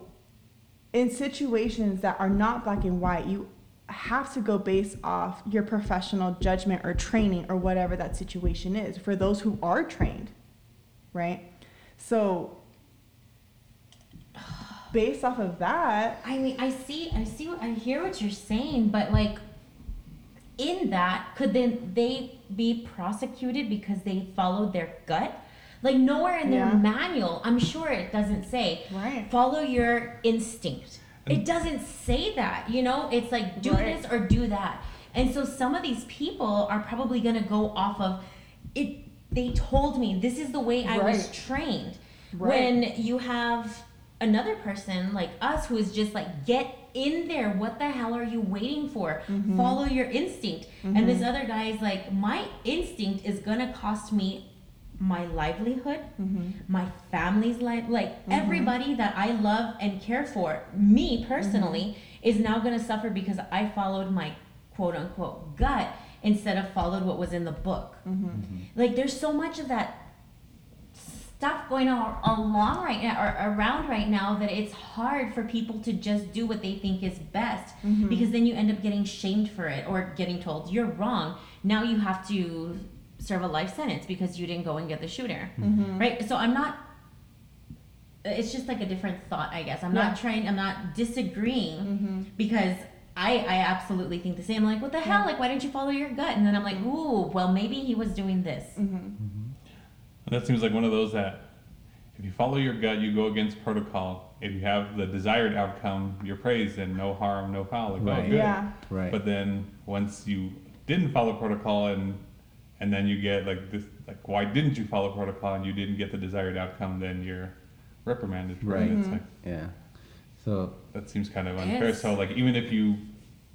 In situations that are not black and white, you have to go based off your professional judgment or training or whatever that situation is for those who are trained, right? So based off of that, I mean, I see, I see, I hear what you're saying, but like in that, could then they be prosecuted because they followed their gut? Like nowhere in their yeah. manual, I'm sure it doesn't say, right. follow your instinct. And it doesn't say that, you know? It's like, do right. this or do that. And so some of these people are probably gonna go off of, it. They told me, this is the way I right. was trained. Right. When you have another person like us who is just like, get in there, what the hell are you waiting for? Mm-hmm. Follow your instinct. Mm-hmm. And this other guy is like, my instinct is gonna cost me my livelihood, mm-hmm. my family's life, like mm-hmm. everybody that I love and care for, me personally, mm-hmm. is now going to suffer because I followed my quote unquote gut instead of followed what was in the book. Mm-hmm. Mm-hmm. Like there's so much of that stuff going on along right now or around right now that it's hard for people to just do what they think is best mm-hmm. because then you end up getting shamed for it or getting told you're wrong. Now you have to serve a life sentence because you didn't go and get the shooter, mm-hmm. right? So I'm not, it's just like a different thought, I guess. I'm yeah. not trying, I'm not disagreeing mm-hmm. because I I absolutely think the same. I'm like, what the hell? Yeah. Like, why didn't you follow your gut? And then I'm like, ooh, well, maybe he was doing this. Mm-hmm. Mm-hmm. That seems like one of those that if you follow your gut, you go against protocol. If you have the desired outcome, you're praised and no harm, no foul. Like, right. oh, good. Yeah. Right. But then once you didn't follow protocol and And then you get like this, like why didn't you follow protocol and you didn't get the desired outcome? Then you're reprimanded. Right. Mm-hmm. It's like, yeah. So that seems kind of unfair. So like even if you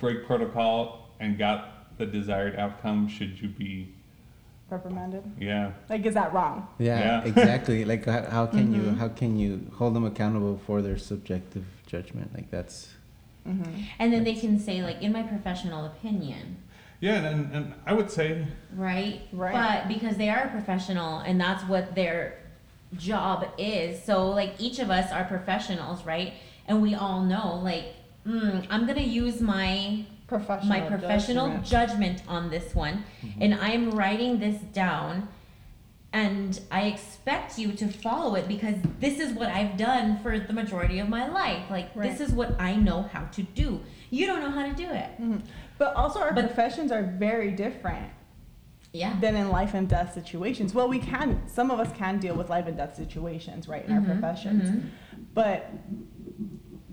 break protocol and got the desired outcome, should you be reprimanded? Yeah. Like is that wrong? Yeah. yeah. Exactly. Like how, how can mm-hmm. you how can you hold them accountable for their subjective judgment? Like that's. Mm-hmm. And then that's, they can say like in my professional opinion. Yeah, and, and I would say... Right? Right. But because they are a professional and that's what their job is. So like each of us are professionals, right? And we all know like, mm, I'm going to use my professional, my professional judgment. judgment on this one. Mm-hmm. And I'm writing this down and I expect you to follow it because this is what I've done for the majority of my life. Like right. this is what I know how to do. You don't know how to do it. Mm-hmm. But also our but, professions are very different. Yeah. Than in life and death situations. Well, we can, some of us can deal with life and death situations, right, in mm-hmm, our professions. Mm-hmm. But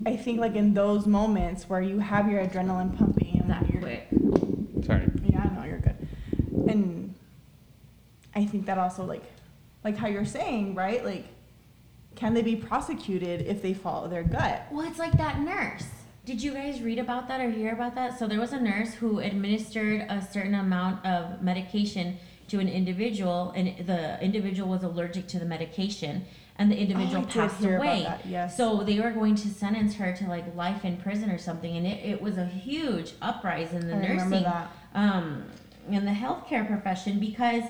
I think like in those moments where you have your adrenaline pumping and that you're quick. Sorry. Yeah, no, you're good. And I think that also like, like how you're saying, right? Like, can they be prosecuted if they follow their gut? Well, it's like that nurse. Did you guys read about that or hear about that? So there was a nurse who administered a certain amount of medication to an individual, and the individual was allergic to the medication, and the individual oh, passed away. Yes. So they were going to sentence her to like life in prison or something, and it, it was a huge uprising in the I nursing, um, in the healthcare profession, because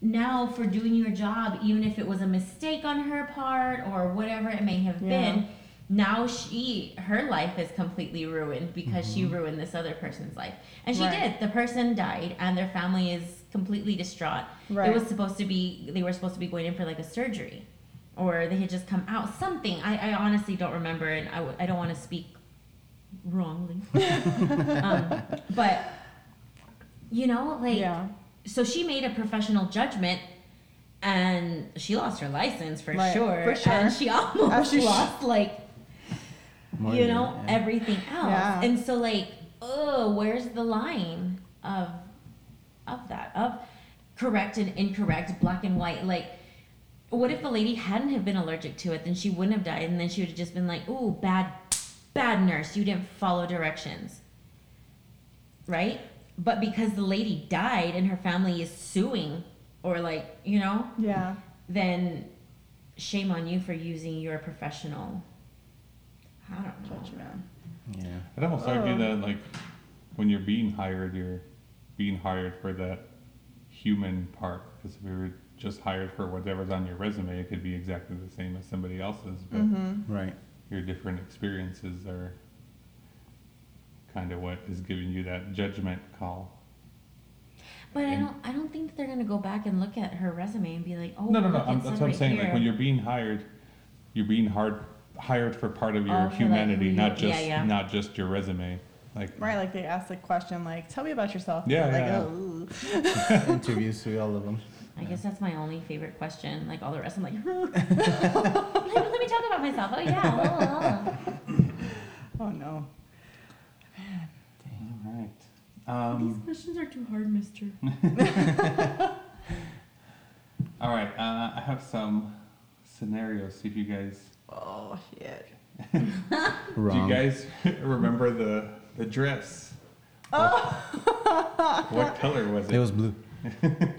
now for doing your job, even if it was a mistake on her part or whatever it may have yeah. been. Now she, her life is completely ruined because mm-hmm. she ruined this other person's life. And she right. did. The person died and their family is completely distraught. Right. It was supposed to be, they were supposed to be going in for like a surgery or they had just come out. Something, I, I honestly don't remember and I, w- I don't want to speak wrongly. um, but, you know, like, yeah. so she made a professional judgment. And she lost her license for, like, sure. for sure. And she almost Actually, lost like... More you know, than, yeah. everything else. Yeah. And so like, oh, where's the line of of that? Of correct and incorrect, black and white. Like, what if the lady hadn't have been allergic to it? Then she wouldn't have died. And then she would have just been like, ooh, bad, bad nurse. You didn't follow directions. Right? But because the lady died and her family is suing or like, you know? Yeah. Then shame on you for using your professional... I don't know. Judgment. Yeah. I'd almost oh. argue that, like, when you're being hired, you're being hired for that human part. Because if you were just hired for whatever's on your resume, it could be exactly the same as somebody else's. But mm-hmm. right. your different experiences are kind of what is giving you that judgment call. But and I don't I don't think that they're going to go back and look at her resume and be like, oh, no, no, no. I'm, that's what I'm saying. Here. Like, when you're being hired, you're being hard. hired for part of your oh, humanity, like, not just yeah, yeah. not just your resume. Like right, like they asked the question, like, tell me about yourself. Yeah, yeah, like, yeah. Oh. Interviews through all of them. I yeah. guess that's my only favorite question. Like all the rest, I'm like, let, me, let me talk about myself. Oh yeah. Oh, oh no. Man. All right. Um, These questions are too hard, Mister. All right. Uh, I have some scenarios. See if you guys. Oh shit! Do you guys remember the the dress? Oh. What, what color was it? It was blue.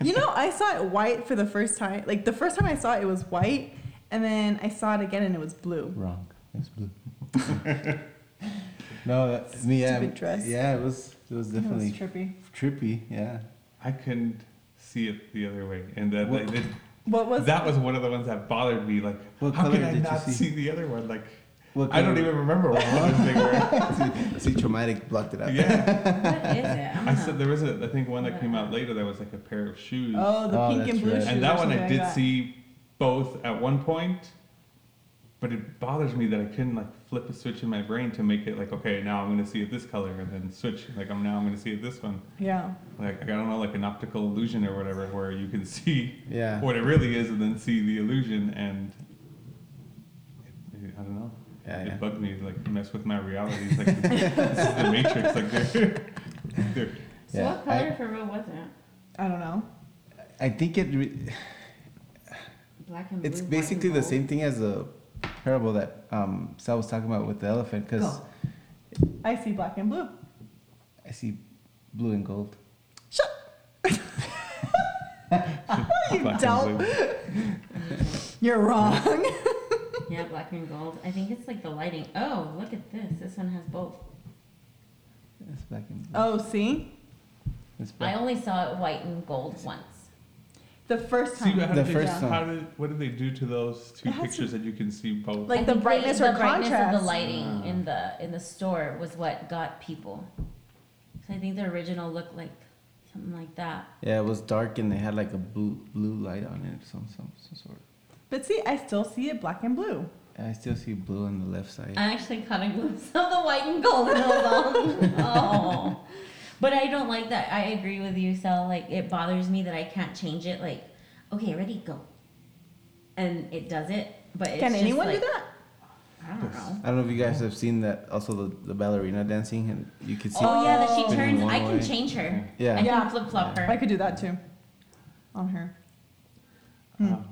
You know, I saw it white for the first time. Like the first time I saw it, it was white, and then I saw it again, and it was blue. Wrong. It was blue. No, that's me. Yeah, stupid dress. Yeah, it was. It was definitely it was trippy. Trippy. Yeah. I couldn't see it the other way, and then like. It, What was that? It? Was one of the ones that bothered me. Like, what how color can I did not you see? see the other one? Like, I don't even remember what was bigger. See, traumatic blocked it out. Yeah. What is it? I, I said there was a. I think one that came out later that was like a pair of shoes. Oh, the oh, pink and blue right. shoes. And that one I did like see both at one point, but it bothers me that I couldn't like flip a switch in my brain to make it like, okay, now I'm going to see it this color, and then switch like I'm now I'm going to see it this one. Yeah. Like I don't know, like an optical illusion or whatever, where you can see yeah. what it really is and then see the illusion, and it, it, I don't know. Yeah, it yeah. bugged me, like mess with my reality. It's like this is the Matrix. Like they're, they're so yeah. what color I, for real was it? I don't know. I think it. Re- black and blue. It's basically the same thing as a. Parable that um, Sal was talking about with the elephant, because I see black and blue. I see blue and gold. Shut. You don't. You're wrong. Yeah, black and gold. I think it's like the lighting. Oh, look at this. This one has both. It's black and blue. Oh, see. I only saw it white and gold once. The first time. See, how the did first they, time. How did, what did they do to those two pictures a, that you can see both? Like the brightness or the contrast. The brightness of the lighting uh. in the in the store was what got people. So I think the original looked like something like that. Yeah, it was dark and they had like a blue blue light on it, some some, some sort. But see, I still see it black and blue. I still see blue on the left side. I actually caught a glimpse of the white and gold. And oh. But I don't like that. I agree with you, Sal. Like, it bothers me that I can't change it. Like, okay, ready, go. And it does it. But it's Can just anyone like, do that? I don't know. I don't know if you guys have seen that. Also, the, the ballerina dancing. And you could see. Oh, yeah, that she turns. I can way. change her. Yeah. I can yeah. flip-flop yeah. her. I could do that, too. On her. Hmm. Um,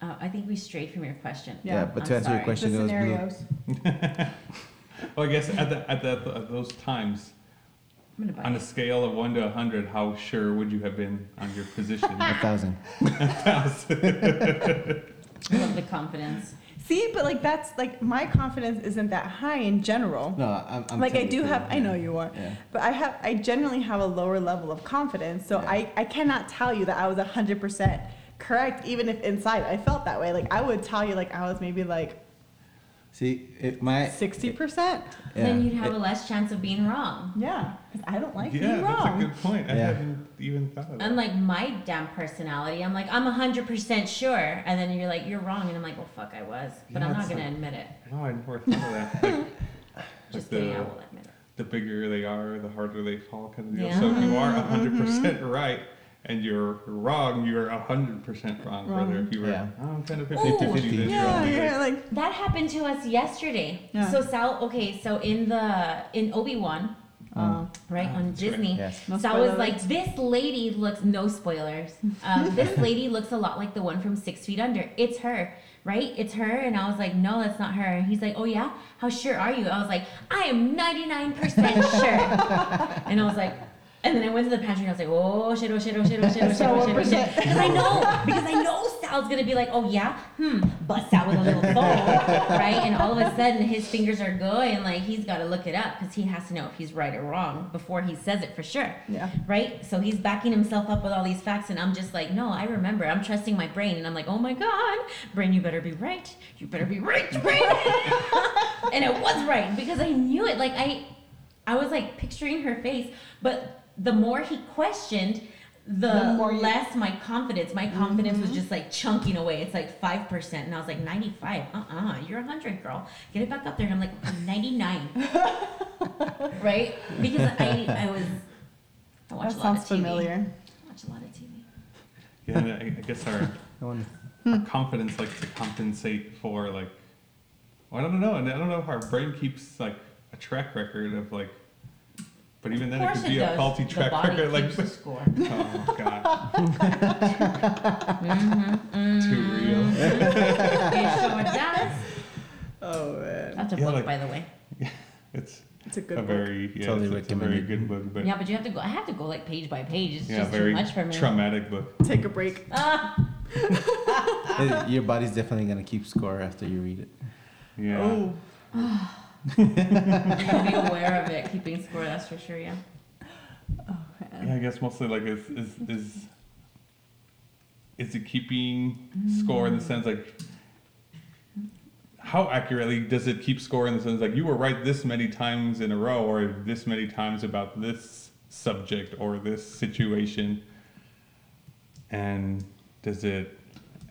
Uh, I think we strayed from your question. Yeah, yeah but to I'm answer sorry. your question, the it was scenarios. Blue. Well, I guess at the, at, the, at those times, on it. a scale of one to a hundred, how sure would you have been on your position? a thousand. a thousand. I love the confidence. See, but like that's like my confidence isn't that high in general. No, I'm, I'm like I do have. I know you are, yeah. but I have. I generally have a lower level of confidence, so yeah. I I cannot tell you that I was a hundred percent. Correct, even if inside I felt that way. Like, I would tell you, like, I was maybe, like, see, it might... sixty percent. Yeah. Then you'd have it, a less chance of being wrong. Yeah, because I don't like yeah, being wrong. Yeah, that's a good point. I yeah. haven't even thought of that. And, like, my damn personality, I'm like, I'm one hundred percent sure. And then you're like, you're wrong. And I'm like, well, fuck, I was. But yeah, I'm not going to like, admit it. No, I never thought of that. Like, Just like kidding, the, I will admit it. The bigger they are, the harder they fall. Kind of deal. Yeah. So if you are one hundred percent mm-hmm. right... and you're wrong, you're one hundred percent wrong, brother. If you were, yeah. oh, I'm kind of fifty-fifty. Yeah, yeah, like... That happened to us yesterday. Yeah. So Sal, okay, so in the, in Obi-Wan, um, right, oh, on Disney, right. Yes. No Sal was like, this lady looks, no spoilers, um, this lady looks a lot like the one from Six Feet Under. It's her, right? It's her. And I was like, no, that's not her. And he's like, oh yeah? How sure are you? I was like, I am ninety-nine percent sure. And I was like... And then I went to the pantry and I was like, oh, shit, oh, shit, oh, shit, oh, shit, oh, shit, oh, shit, oh, shit. Because I know, because I know Sal's going to be like, oh, yeah, hmm, bust out with a little phone, right? And all of a sudden his fingers are going, like, he's got to look it up because he has to know if he's right or wrong before he says it for sure, yeah, right? So he's backing himself up with all these facts and I'm just like, no, I remember. I'm trusting my brain. And I'm like, oh, my God, brain, you better be right. You better be right, brain. And it was right because I knew it. Like, I, I was, like, picturing her face, but... The more he questioned, the, the more you... less my confidence. My confidence mm-hmm. was just like chunking away. It's like five percent. And I was like, ninety-five. Uh-uh. You're one hundred, girl. Get it back up there. And I'm like, ninety-nine. Right? Because I I was... I watch that a lot sounds of T V. Familiar. I watch a lot of T V. Yeah, I, I guess our, our confidence likes to compensate for like... Well, I don't know. And I don't know if our brain keeps like a track record of like... But even then, it could it be does. a faulty track record. Like, score. Oh God! mm-hmm. Mm-hmm. Too real. It sure does. Oh man! That's a yeah, book, like, by the way. It's it's a good a book. Very, yeah, totally it's, it's a very good book. But yeah, but you have to go. I have to go like page by page. It's yeah, just very too much for me. Traumatic book. Take a break. Ah. Your body's definitely gonna keep score after you read it. Yeah. Oh. You can be aware of it, keeping score, that's for sure, yeah. Oh, yeah, I guess mostly like is is is, is it keeping mm. score in the sense like how accurately does it keep score in the sense like you were right this many times in a row or this many times about this subject or this situation, and does it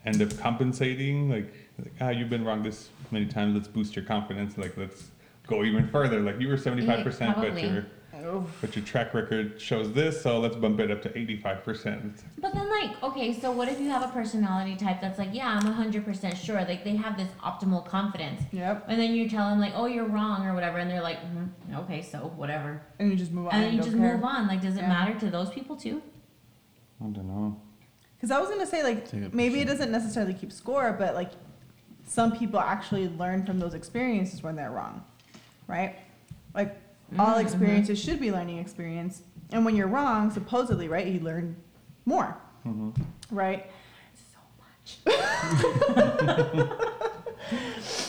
end up compensating like like ah oh, you've been wrong this many times, let's boost your confidence, like let's go even further. Like you were seventy-five percent, but your oh. but your track record shows this, so let's bump it up to eighty-five percent. But then like, okay, so what if you have a personality type that's like, yeah, I'm one hundred percent sure. Like they have this optimal confidence. Yep. And then you tell them like, oh, you're wrong or whatever. And they're like, mm-hmm, okay, so whatever. And you just move on. And then you just care. move on. Like, does it yeah. matter to those people too? I don't know. Because I was going to say like, maybe it doesn't necessarily keep score, but like some people actually learn from those experiences when they're wrong. Right? Like, mm-hmm. all experiences should be learning experience. And when you're wrong, supposedly, right, you learn more. Mm-hmm. Right? So much.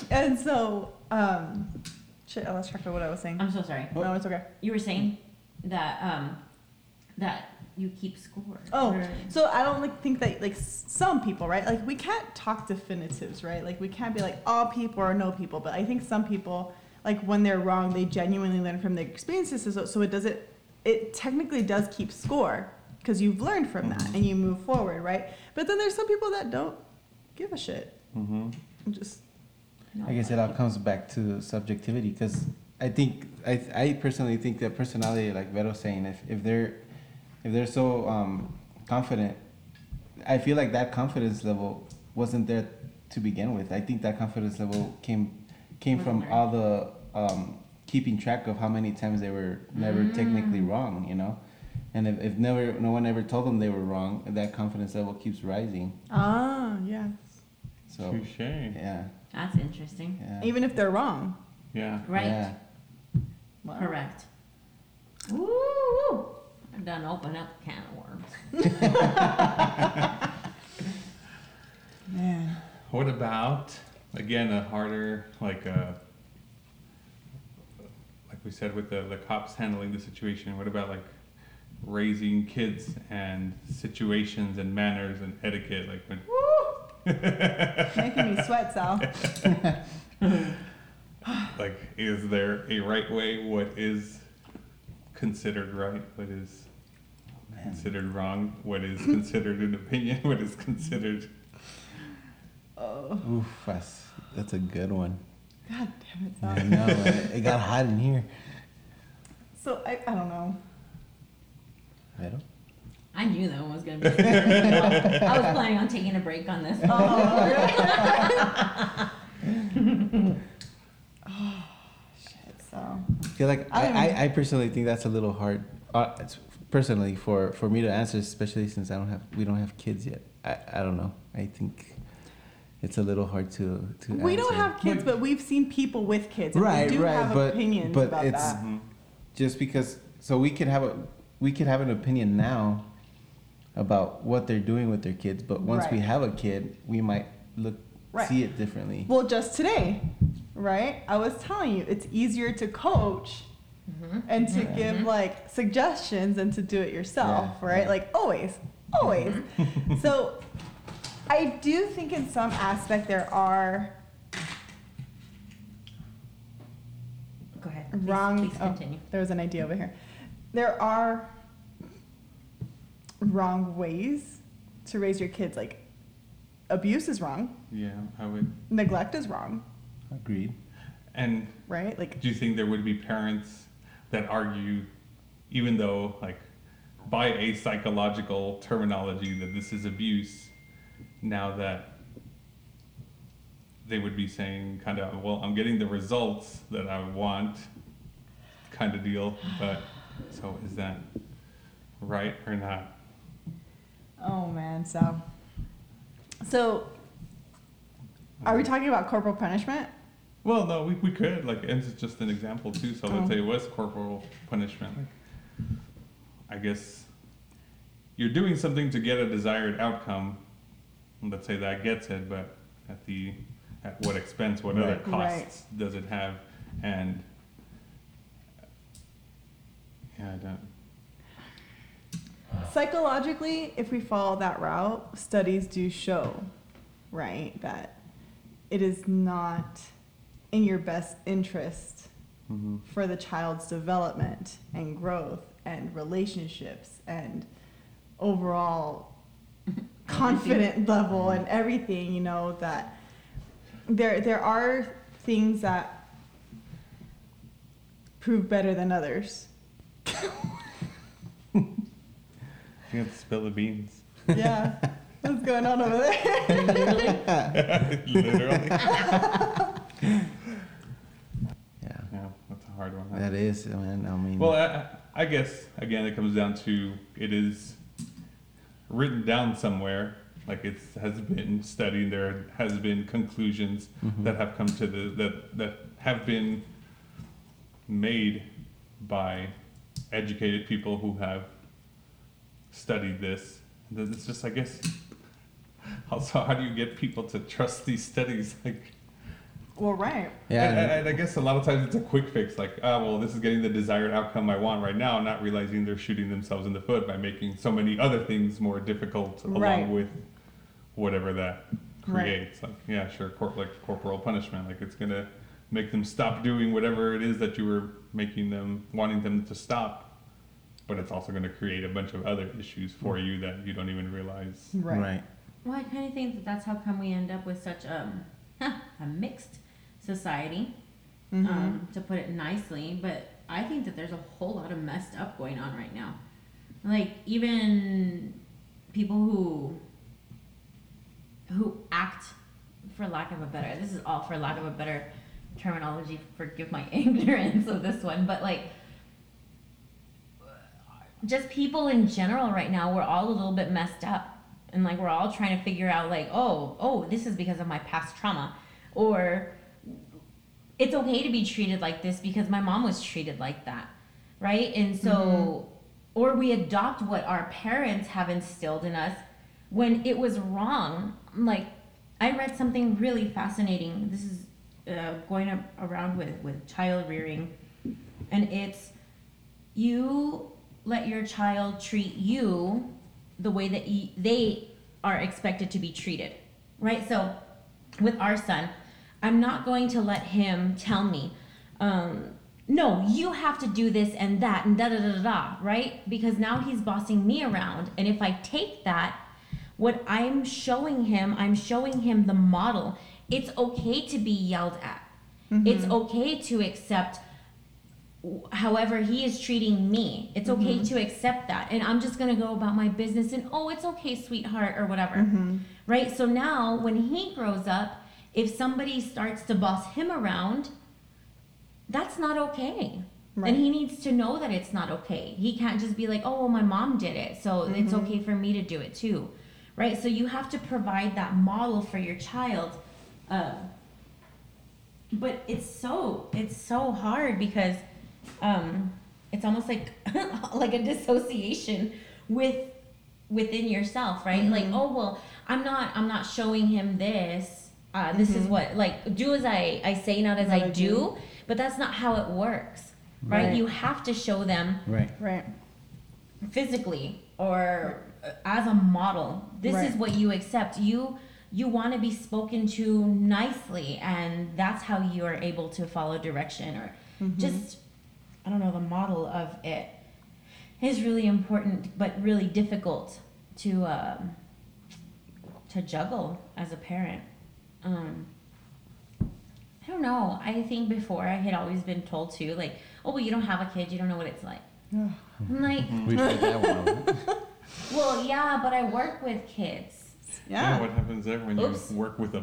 And so, um, shit, I lost track of what I was saying. I'm so sorry. No, it's okay. You were saying that, um, that you keep score. Oh, right. So I don't like think that, like, some people, right? Like, we can't talk definitives, right? Like, we can't be like, all people or no people. But I think some people, like, when they're wrong, they genuinely learn from their experiences. So, so it doesn't, it technically does keep score because you've learned from that and you move forward, right? But then there's some people that don't give a shit. Mm-hmm. Just, like I said, it all comes back to subjectivity because I think, I I personally think that personality, like Vero's saying, if, if they're if they're so um, confident, I feel like that confidence level wasn't there to begin with. I think that confidence level came came from all the um, keeping track of how many times they were never mm. technically wrong, you know? And if, if never no one ever told them they were wrong, that confidence level keeps rising. Ah, yes. So, touché. Yeah. That's interesting. Yeah. Even if they're wrong. Yeah. Right. Yeah. Wow. Correct. Ooh, I've done open up a can of worms. Man. What about, again, a harder, like a, like we said with the, the cops handling the situation, what about like raising kids and situations and manners and etiquette? Like when, making me sweat, Sal. Like, is there a right way? What is considered right? What is oh, considered wrong? What is considered an opinion? What is considered? Oh. Oof, that's, that's a good one. God damn it, Sal. I know, it, it got hot in here. So, I, I don't know. I don't I knew that one was going to be. I was planning on taking a break on this. Oh, oh shit! So I feel like I, I, I personally think that's a little hard, uh, personally for, for me to answer, especially since I don't have we don't have kids yet. I, I don't know. I think it's a little hard to to. We answer. Don't have kids, but we've seen people with kids. And right, we do right. Have but opinions but about it's that. Just because so we could have a we could have an opinion now about what they're doing with their kids, but once right. we have a kid, we might look right. see it differently. Well, just today, right? I was telling you, it's easier to coach mm-hmm. and to yeah. give like suggestions than to do it yourself, yeah. right? Yeah. Like always, always. Mm-hmm. So I do think in some aspect there are Go ahead. Please, wrong. Please continue. Oh, there was an idea over here. There are wrong ways to raise your kids. Like, abuse is wrong. Yeah, I would. Neglect is wrong. Agreed. And right, like, do you think there would be parents that argue, even though, like, by a psychological terminology, that this is abuse? Now that they would be saying, kind of, well, I'm getting the results that I want, kind of deal, but so is that right or not? Oh man, so so are we talking about corporal punishment? Well, no, we we could like, and it's just an example too. So oh. let's say it was corporal punishment. Like, I guess you're doing something to get a desired outcome. Let's say that gets it, but at the at what expense? What right. other costs right. does it have? And yeah, I don't. Psychologically, if we follow that route, studies do show, right, that it is not in your best interest mm-hmm. for the child's development and growth and relationships and overall confident level and everything, you know, that there there are things that prove better than others. You have to spill the beans. Yeah. What's going on over there? Literally. Literally. yeah. Yeah, that's a hard one. Huh? That is, man. I mean. Well, I, I guess, again, it comes down to it is written down somewhere. Like, it has been studied. There has been conclusions mm-hmm. that have come to the, that, that have been made by educated people who have studied this. It's just, I guess, also, how do you get people to trust these studies? Like, Well, right. Yeah. And, and I guess a lot of times it's a quick fix, like, ah, well, this is getting the desired outcome I want right now, not realizing they're shooting themselves in the foot by making so many other things more difficult along right. with whatever that creates. Right. Like, yeah, sure, cor- like corporal punishment. Like, it's going to make them stop doing whatever it is that you were making them, wanting them to stop, but it's also going to create a bunch of other issues for you that you don't even realize. Right. right. Well, I kind of think that that's how come we end up with such um, a mixed society, mm-hmm. um, to put it nicely, but I think that there's a whole lot of messed up going on right now. Like, even people who who act, for lack of a better, this is all for lack of a better terminology, forgive my ignorance of this one, but like, just people in general right now, we're all a little bit messed up. And like, we're all trying to figure out like, oh, oh, this is because of my past trauma, or it's okay to be treated like this because my mom was treated like that, right? And so, mm-hmm. or we adopt what our parents have instilled in us when it was wrong. Like, I read something really fascinating. This is uh, going up around with, with child rearing, and it's, you let your child treat you the way that e- they are expected to be treated, right? So with our son, I'm not going to let him tell me, um, no, you have to do this and that and da da da da da, right? Because now he's bossing me around. And if I take that, what I'm showing him, I'm showing him the model. It's okay to be yelled at. Mm-hmm. It's okay to accept however he is treating me. It's okay mm-hmm. to accept that. And I'm just going to go about my business and, oh, it's okay, sweetheart, or whatever, mm-hmm. right? So now when he grows up, if somebody starts to boss him around, that's not okay. Right. And he needs to know that it's not okay. He can't just be like, oh, well, my mom did it, so mm-hmm. it's okay for me to do it too, right? So you have to provide that model for your child. Uh, but it's so, it's so hard because um, it's almost like like a dissociation with within yourself, right? Mm-hmm. Like, oh, well, I'm not, I'm not showing him this. Uh, this mm-hmm. is what, like, do as I, I say, not as not I, I do. do, but that's not how it works, right? right? You have to show them right, right, physically or right. as a model. This right. is what you accept. You you want to be spoken to nicely, and that's how you are able to follow direction, or mm-hmm. just, I don't know, the model of it is really important, but really difficult to um, to juggle as a parent. Um, I don't know. I think before I had always been told to, like, oh, well, you don't have a kid, you don't know what it's like. I'm like, we said that one. Well, yeah, but I work with kids. Yeah. You know what happens there when Oops. you work with a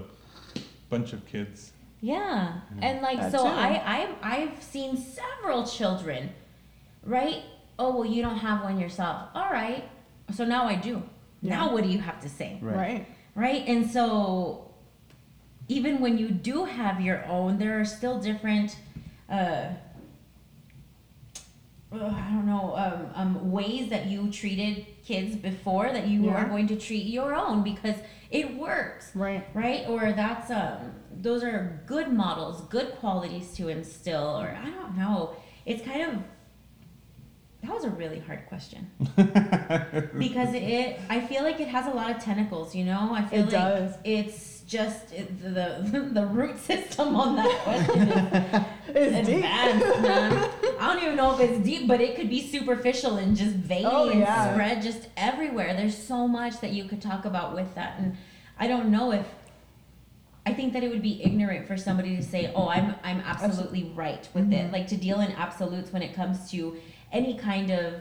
bunch of kids? Yeah, yeah. And like, that so too. I, I, I've seen several children, right? Oh, well, you don't have one yourself. All right. So now I do. Yeah. Now what do you have to say? Right. Right. Right? And so, even when you do have your own, there are still different, uh, I don't know, um, um, ways that you treated kids before that you yeah. are going to treat your own because it works, right? Right? Or that's um, those are good models, good qualities to instill, or I don't know. It's kind of, that was a really hard question because it, I feel like it has a lot of tentacles. You know, I feel it like does. It's. Just the the root system on that question is, is advanced, man. I don't even know if it's deep, but it could be superficial and just vague oh, and yeah. spread just everywhere. There's so much that you could talk about with that, and I don't know if I think that it would be ignorant for somebody to say, "Oh, I'm I'm absolutely right with mm-hmm. it." Like, to deal in absolutes when it comes to any kind of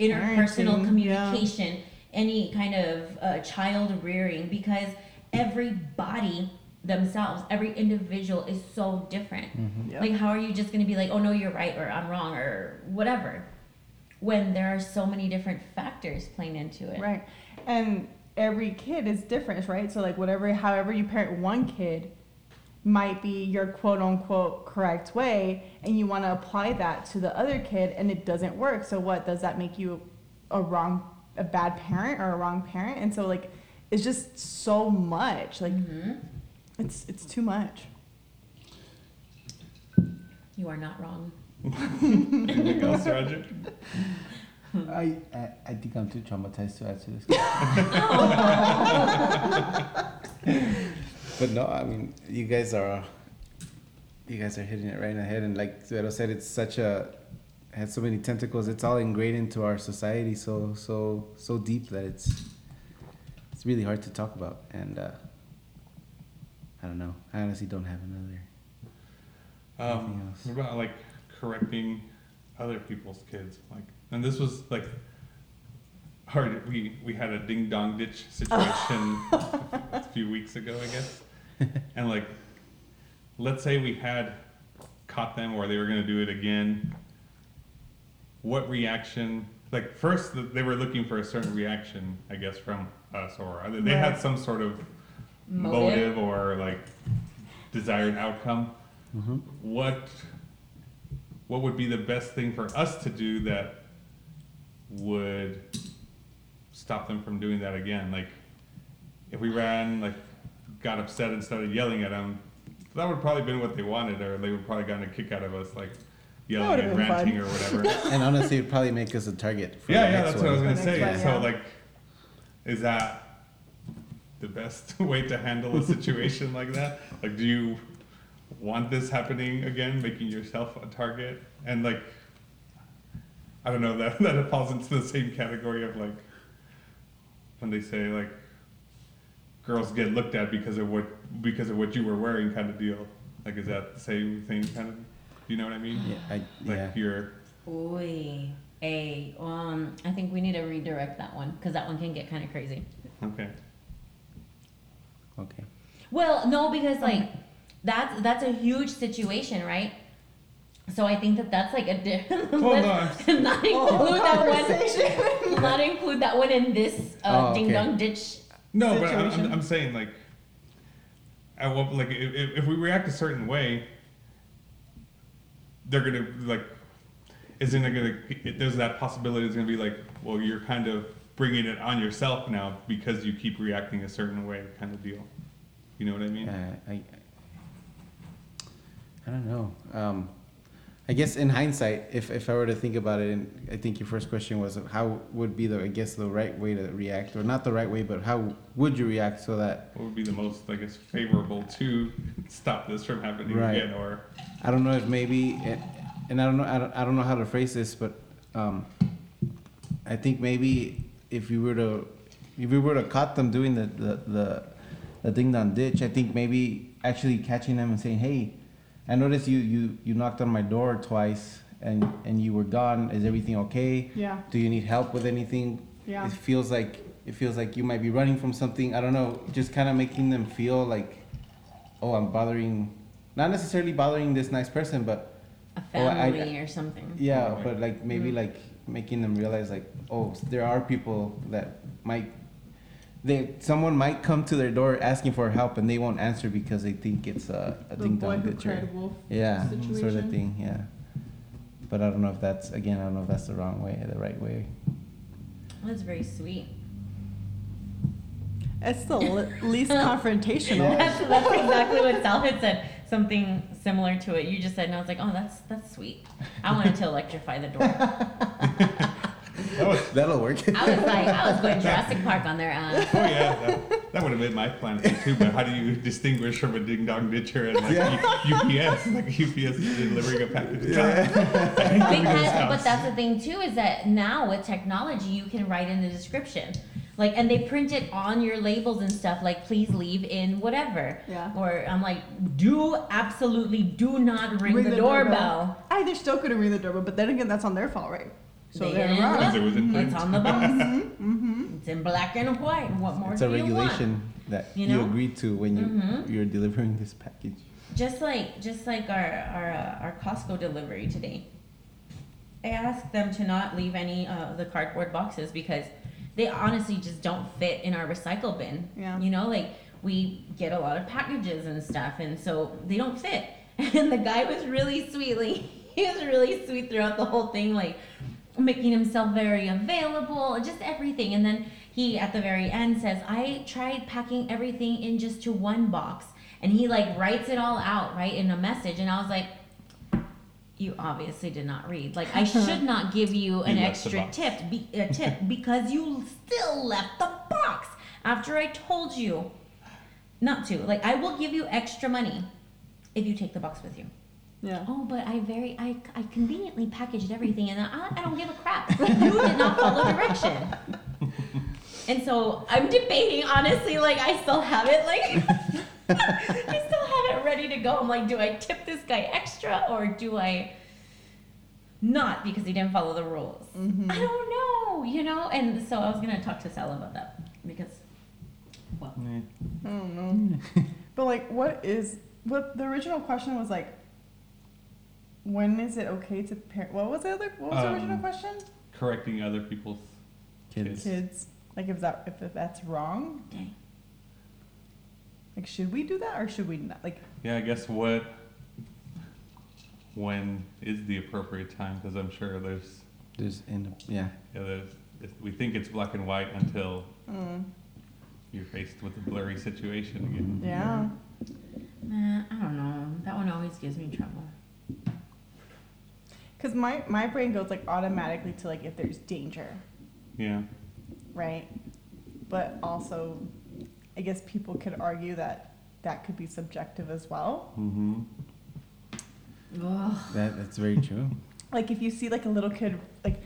interpersonal communication. Yeah. Any kind of uh, child rearing, because everybody themselves, every individual is so different. Mm-hmm. Yep. Like, how are you just going to be like, oh no, you're right, or I'm wrong, or whatever, when there are so many different factors playing into it. Right. And every kid is different, right? So like, whatever, however you parent one kid might be your quote unquote correct way, and you want to apply that to the other kid and it doesn't work. So what, does that make you a wrong a bad parent or a wrong parent? And so like, it's just so much, like mm-hmm. It's, it's too much. You are not wrong. Anything else, Roger? I, I, I think I'm too traumatized to answer this question. But no, I mean, you guys are, you guys are hitting it right in the head. And like Vero said, it's such a, had so many tentacles. It's all ingrained into our society so, so, so deep that it's, it's really hard to talk about. And uh, I don't know. I honestly don't have another. Um, else. What about like correcting other people's kids? Like, and this was like hard. We, we had a ding dong ditch situation a few weeks ago, I guess. And like, let's say we had caught them or they were going to do it again. What reaction? Like first they were looking for a certain reaction, I guess, from us, or they right. had some sort of motive, motive or like desired outcome. Mm-hmm. What what would be the best thing for us to do that would stop them from doing that again? Like if we ran, like got upset and started yelling at them, that would probably been what they wanted, or they would probably gotten a kick out of us, like yelling and ranting fun. or whatever. And honestly, it'd probably make us a target. For yeah, the yeah, next that's one. What I was gonna say. One, yeah. So like, is that the best way to handle a situation like that? Like, do you want this happening again, making yourself a target? And like, I don't know, that that falls into the same category of like when they say like girls get looked at because of what because of what you were wearing kind of deal. Like, is that the same thing kind of, you know what I mean? Yeah, I, like yeah. you're Oy. Hey, um I think we need to redirect that one because that one can get kind of crazy. Okay. Okay. Well, no, because like okay. That's that's a huge situation, right? So I think that that's like a different. Well, no, not include that one. Not include that one in this uh, oh, ding okay. dong ditch. No, situation. But I'm, I'm saying like, I won't, like if if we react a certain way, they're gonna like, isn't it gonna? There's that possibility. It's gonna be like, well, you're kind of bringing it on yourself now because you keep reacting a certain way, kind of deal. You know what I mean? Uh, I. I don't know. Um, I guess in hindsight, if, if I were to think about it, and I think your first question was how would be the, I guess, the right way to react, or not the right way, but how would you react so that... What would be the most, I guess, favorable to stop this from happening right. again, or... I don't know if maybe, it, and I don't know I don't, I don't know how to phrase this, but um, I think maybe if you were to, if we were to caught them doing the, the, the, the ding-dong ditch, I think maybe actually catching them and saying, hey, I noticed you, you, you knocked on my door twice and, and you were gone. Is everything okay? Yeah. Do you need help with anything? Yeah. It feels like it feels like you might be running from something. I don't know. Just kind of making them feel like, oh, I'm bothering, not necessarily bothering this nice person, but a family oh, I, or something. Yeah, right. But like maybe mm-hmm. like making them realize like, oh, there are people that might. They, someone might come to their door asking for help and they won't answer because they think it's a, a ding-dong picture. Yeah, situation. Sort of thing, yeah. But I don't know if that's, again, I don't know if that's the wrong way or the right way. That's very sweet. It's the least confrontational. That's, that's exactly what Sal had said. Something similar to what you just said, and I was like, oh, that's that's sweet. I wanted to electrify the door. That was, that'll work. I was like, I was going Jurassic Park on their own. Oh yeah, that, that would have been my plan too. But how do you distinguish from a ding dong ditcher and like yeah. U P S, like U P S is delivering a package? Yeah. Because, but that's the thing too is that now with technology you can write in the description, like, and they print it on your labels and stuff. Like, please leave in whatever. Yeah. Or I'm like, do absolutely do not ring, ring the, the doorbell. doorbell. I they still couldn't ring the doorbell, but then again, that's on their fault, right? So they didn't look. It was in print. It's on the box. Mm-hmm. Mm-hmm. It's in black and white. What more it's do you want? It's a regulation that you, know? you agreed to when you mm-hmm. you're delivering this package. Just like just like our our uh, our Costco delivery today, I asked them to not leave any of the cardboard boxes because they honestly just don't fit in our recycle bin. Yeah. You know, like we get a lot of packages and stuff, and so they don't fit. And the guy was really sweet. Like, he was really sweet throughout the whole thing. Like, making himself very available, just everything. And then he, at the very end, says, I tried packing everything in just to one box And he like writes it all out, right, in a message. And I was like, you obviously did not read. Like, I should not give you an you extra tip, be, a tip because you still left the box after I told you not to. Like, I will give you extra money if you take the box with you. Yeah. Oh, but I very I, I conveniently packaged everything, and I, I don't give a crap. You did not follow direction. And so I'm debating, honestly. Like, I still have it. Like. I still have it ready to go. I'm like, do I tip this guy extra or do I not because he didn't follow the rules? Mm-hmm. I don't know, you know? And so I was going to talk to Sal about that because, well. I don't know. But like, what is, what the original question was like, when is it okay to parent, what was the other, what was um, the original question? Correcting other people's kids. Kids. Like, if that, if, if that's wrong. Dang. Like, should we do that or should we not? Like, yeah, I guess what, when is the appropriate time? Because I'm sure there's, there's in, yeah, yeah. There's, we think it's black and white until mm. you're faced with a blurry situation again. Yeah. Man, I don't know. That one always gives me trouble. Because my my brain goes like automatically to like if there's danger. Yeah. Right, but also. I guess people could argue that that could be subjective as well. Mm-hmm. That that's very true. Like if you see like a little kid like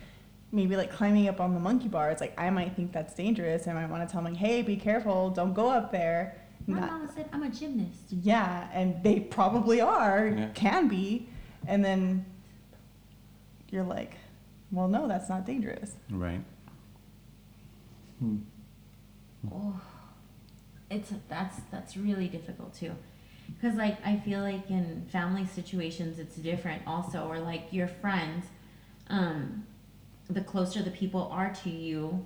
maybe like climbing up on the monkey bar, it's like I might think that's dangerous. I might want to tell them like, hey, be careful, don't go up there. My that, mama said I'm a gymnast. Yeah, and they probably are, yeah. Can be, and then you're like, well, no, that's not dangerous. Right. Hmm. Oh. It's that's that's really difficult too, because like I feel like in family situations it's different also, or like your friends, um, the closer the people are to you,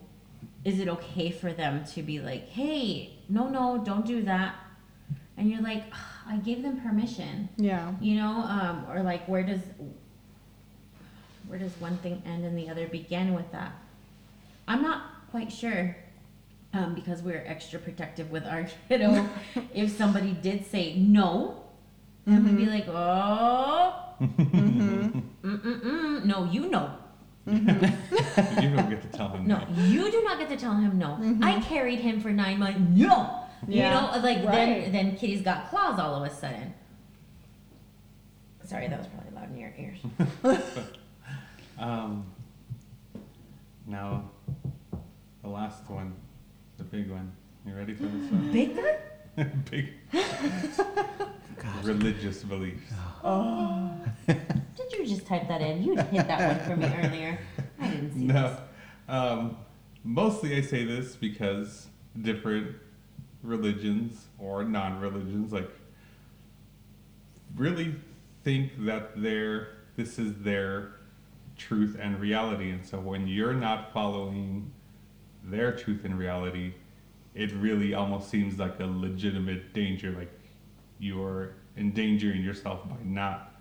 is it okay for them to be like, hey, no, no, don't do that, and you're like, oh, I gave them permission. Yeah. You know, um, or like where does where does one thing end and the other begin with that? I'm not quite sure. Um, because we're extra protective with our kiddo. If somebody did say no, mm-hmm. then we'd be like, oh, mm-hmm. Mm-mm-mm. No, you know. Mm-hmm. You don't get to tell him no. No, you do not get to tell him no. Mm-hmm. I carried him for nine months. No. Yeah. You know, like right. then, then kitty's got claws all of a sudden. Sorry, that was probably loud in your ears. um, now, the last one. The big one. You ready for this one? Bigger? Big. Religious beliefs. Oh. Did you just type that in? You hit that one for me earlier. I didn't see no. this. Um, mostly I say this because different religions or non-religions like really think that they're, this is their truth and reality. And so when you're not following their truth and reality, it really almost seems like a legitimate danger, like you're endangering yourself by not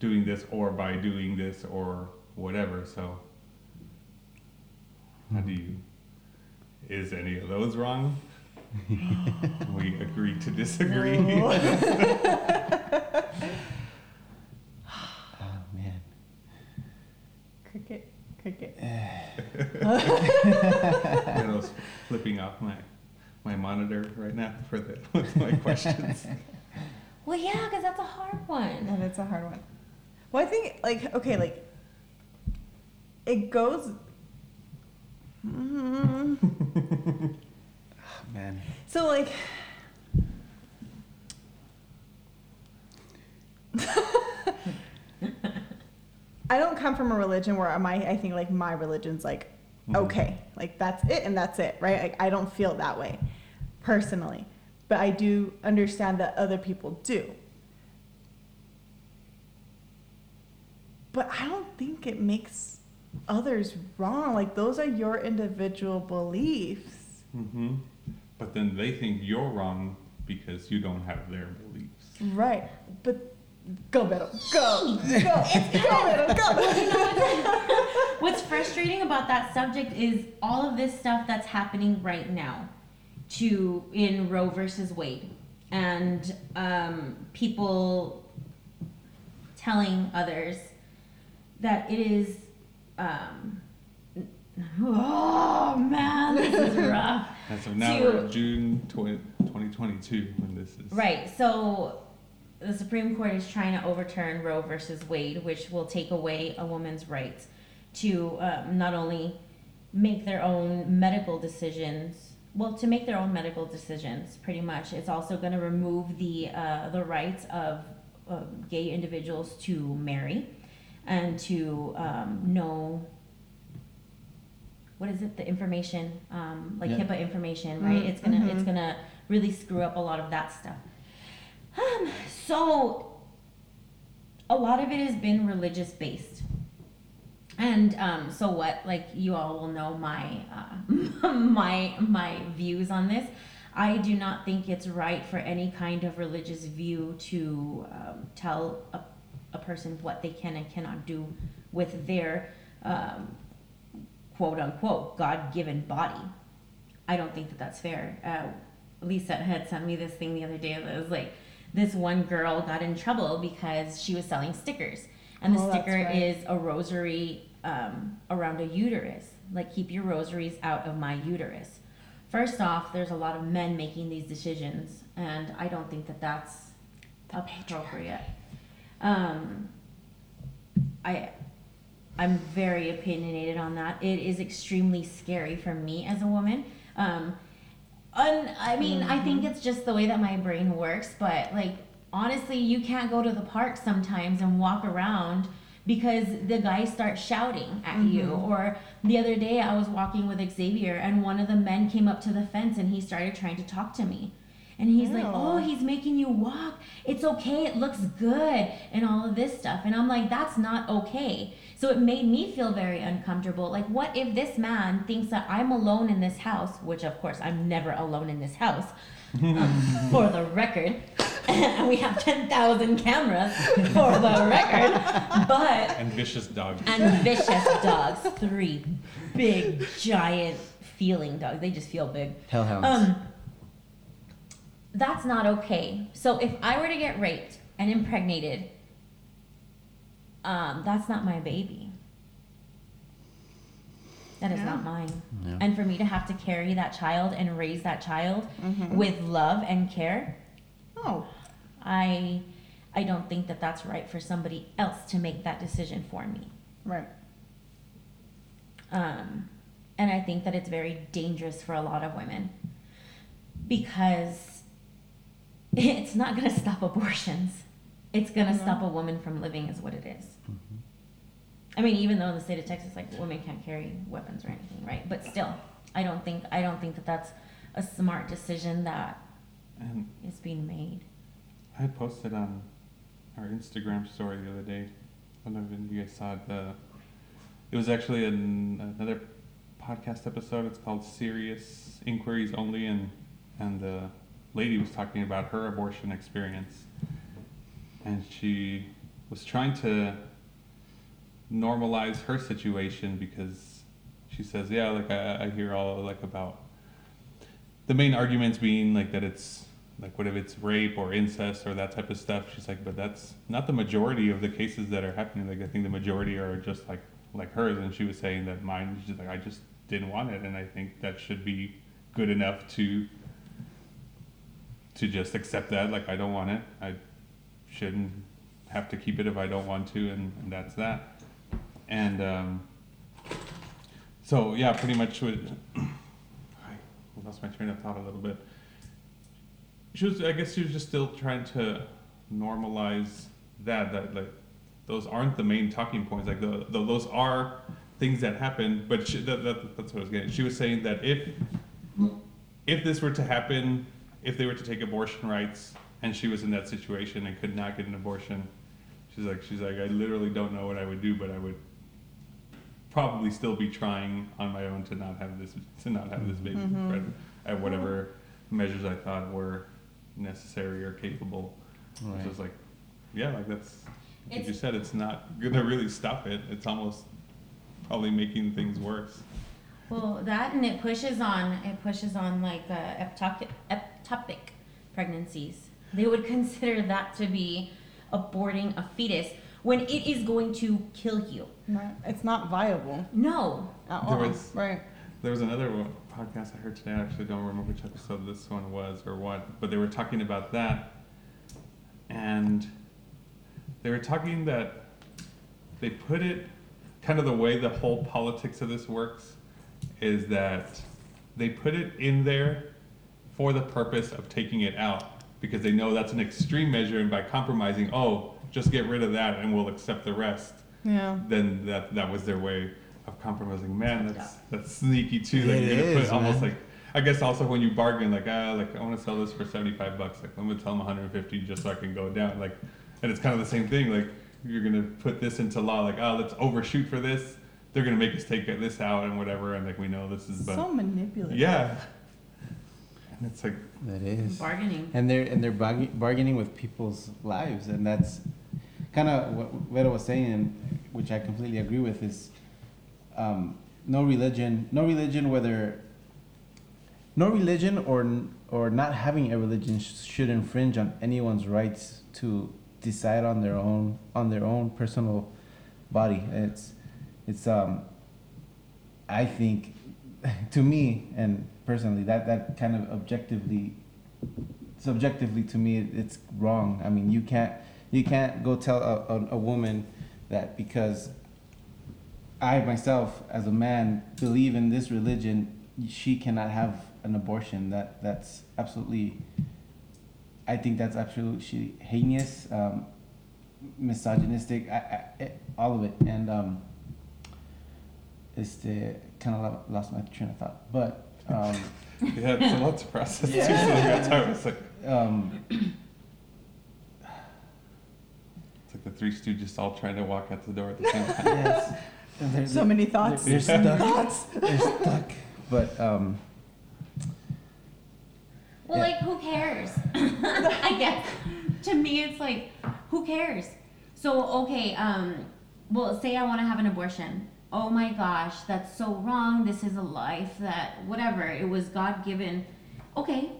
doing this or by doing this or whatever. So how do you, is any of those wrong? We agree to disagree. No. Oh man. Cricket. Cricket. I was flipping off my my monitor right now for the with my questions. Well, yeah, because that's a hard one. Yeah, that's a hard one. Well, I think like okay, like it goes. Mm. Oh, man. So like. I don't come from a religion where my I think like my religion's like mm-hmm. okay, like that's it and that's it, right? Like I don't feel that way personally, but I do understand that other people do. But I don't think it makes others wrong. Like those are your individual beliefs. Mm-hmm. But then they think you're wrong because you don't have their beliefs. Right, but. Go, Vero. Go. Go. It's go, Vero. Go. What's frustrating about that subject is all of this stuff that's happening right now to in Roe versus Wade. and um, people telling others that it is, um, oh man, this is rough. As of now, to, we're June twenty twenty-two when this is. Right, so the Supreme Court is trying to overturn Roe versus Wade, which will take away a woman's rights to um, not only make their own medical decisions, well, to make their own medical decisions, pretty much. It's also going to remove the uh, the rights of uh, gay individuals to marry and to um, know, what is it, the information, um, like yeah. HIPAA information, right? Mm-hmm. It's gonna mm-hmm. it's gonna really screw up a lot of that stuff. Um, so a lot of it has been religious based. And um, so what? Like you all will know my uh, my my views on this. I do not think it's right for any kind of religious view to um, tell a, a person what they can and cannot do with their um, quote unquote God-given body. I don't think that that's fair. Uh, Leasette had sent me this thing the other day that was like, this one girl got in trouble because she was selling stickers, and the oh, sticker right. is a rosary. Um, around a uterus, like keep your rosaries out of my uterus. First off, there's a lot of men making these decisions, and I don't think that that's the appropriate. Um, I, I'm very opinionated on that. It is extremely scary for me as a woman. Um, un, I mean, mm-hmm. I think it's just the way that my brain works, but like honestly, you can't go to the park sometimes and walk around because the guys start shouting at mm-hmm. you. Or the other day I was walking with Xavier and one of the men came up to the fence and he started trying to talk to me. And he's Ew. like, oh, he's making you walk. It's okay, it looks good, and all of this stuff. And I'm like, that's not okay. So it made me feel very uncomfortable. Like, what if this man thinks that I'm alone in this house, which of course I'm never alone in this house, um, for the record. And we have ten thousand cameras for the record, but... And vicious dogs. And vicious dogs. Three big, giant feeling dogs. They just feel big. Hellhounds. Um, that's not okay. So if I were to get raped and impregnated, um, that's not my baby. That is yeah. not mine. Yeah. And for me to have to carry that child and raise that child mm-hmm. with love and care... Oh, I, I don't think that that's right for somebody else to make that decision for me. Right. Um, and I think that it's very dangerous for a lot of women because it's not going to stop abortions. It's going to mm-hmm. stop a woman from living is what it is. Mm-hmm. I mean, even though in the state of Texas, like women can't carry weapons or anything, right? But still, I don't think I don't think that that's a smart decision that. And it's being made. I posted on our Instagram story the other day. I don't know if you guys saw it. The, it was actually an, another podcast episode. It's called Serious Inquiries Only. And, and the lady was talking about her abortion experience. And she was trying to normalize her situation because she says, yeah, like I, I hear all like about the main arguments being like that it's like what if it's rape or incest or that type of stuff. She's like, but that's not the majority of the cases that are happening. Like, I think the majority are just like like hers. And she was saying that mine, she's like, I just didn't want it, and I think that should be good enough to to just accept that. Like, I don't want it, I shouldn't have to keep it if I don't want to, and, and that's that. And um so yeah, pretty much what lost my train of thought a little bit. She was, I guess she was just still trying to normalize that, that like those aren't the main talking points. Like the, the, those are things that happen, but she, that, that, that's what I was getting. She was saying that if, if this were to happen, if they were to take abortion rights and she was in that situation and could not get an abortion, she's like, she's like, I literally don't know what I would do, but I would probably still be trying on my own to not have this to not have this baby mm-hmm. at whatever measures I thought were necessary or capable. Right. So it's like, yeah, like that's like you said, it's not gonna really stop it. It's almost probably making things worse. Well, that and it pushes on. It pushes on like uh, ectopic, ectopic pregnancies. They would consider that to be aborting a fetus when it is going to kill you. Right. It's not viable. No. At all. There was, right. There was another podcast I heard today. I actually don't remember which episode this one was or what, but they were talking about that. And they were talking that they put it, kind of the way the whole politics of this works is that they put it in there for the purpose of taking it out because they know that's an extreme measure, and by compromising, oh, just get rid of that and we'll accept the rest. Yeah. Then that that was their way of compromising. Man, that's that's sneaky too. Like, it is, put almost like, I guess also when you bargain, like ah, like I want to sell this for seventy-five bucks. Like I'm gonna tell them one hundred fifty just so I can go down. Like, and it's kind of the same thing. Like you're gonna put this into law. Like oh, let's overshoot for this. They're gonna make us take this out and whatever. And like we know this is but, so manipulative. Yeah. And it's like that is bargaining. And they're and they're barg- bargaining with people's lives, and that's kind of what Vera was saying, which I completely agree with, is um, no religion, no religion, whether no religion or or not having a religion sh- should infringe on anyone's rights to decide on their own on their own personal body. It's it's um, I think, to me and personally, that that kind of objectively, subjectively to me, it, it's wrong. I mean, you can't. You can't go tell a, a, a woman that because I myself, as a man, believe in this religion, she cannot have an abortion. That that's absolutely, I think that's absolutely heinous, um, misogynistic, I, I, it, all of it. And um, it's the kind of lost my train of thought, but um, yeah, it's a lot to process. Yeah. Too, so like, um, It's like the Three Stooges all trying to walk out the door at the same time. Yes. They're, so they're, many thoughts. They're, they're stuck. Thoughts. They're stuck. But, um... Well, yeah. Like, who cares? I guess. To me, it's like, who cares? So, okay, um... Well, say I want to have an abortion. Oh, my gosh, that's so wrong. This is a life that... Whatever. It was God-given. Okay.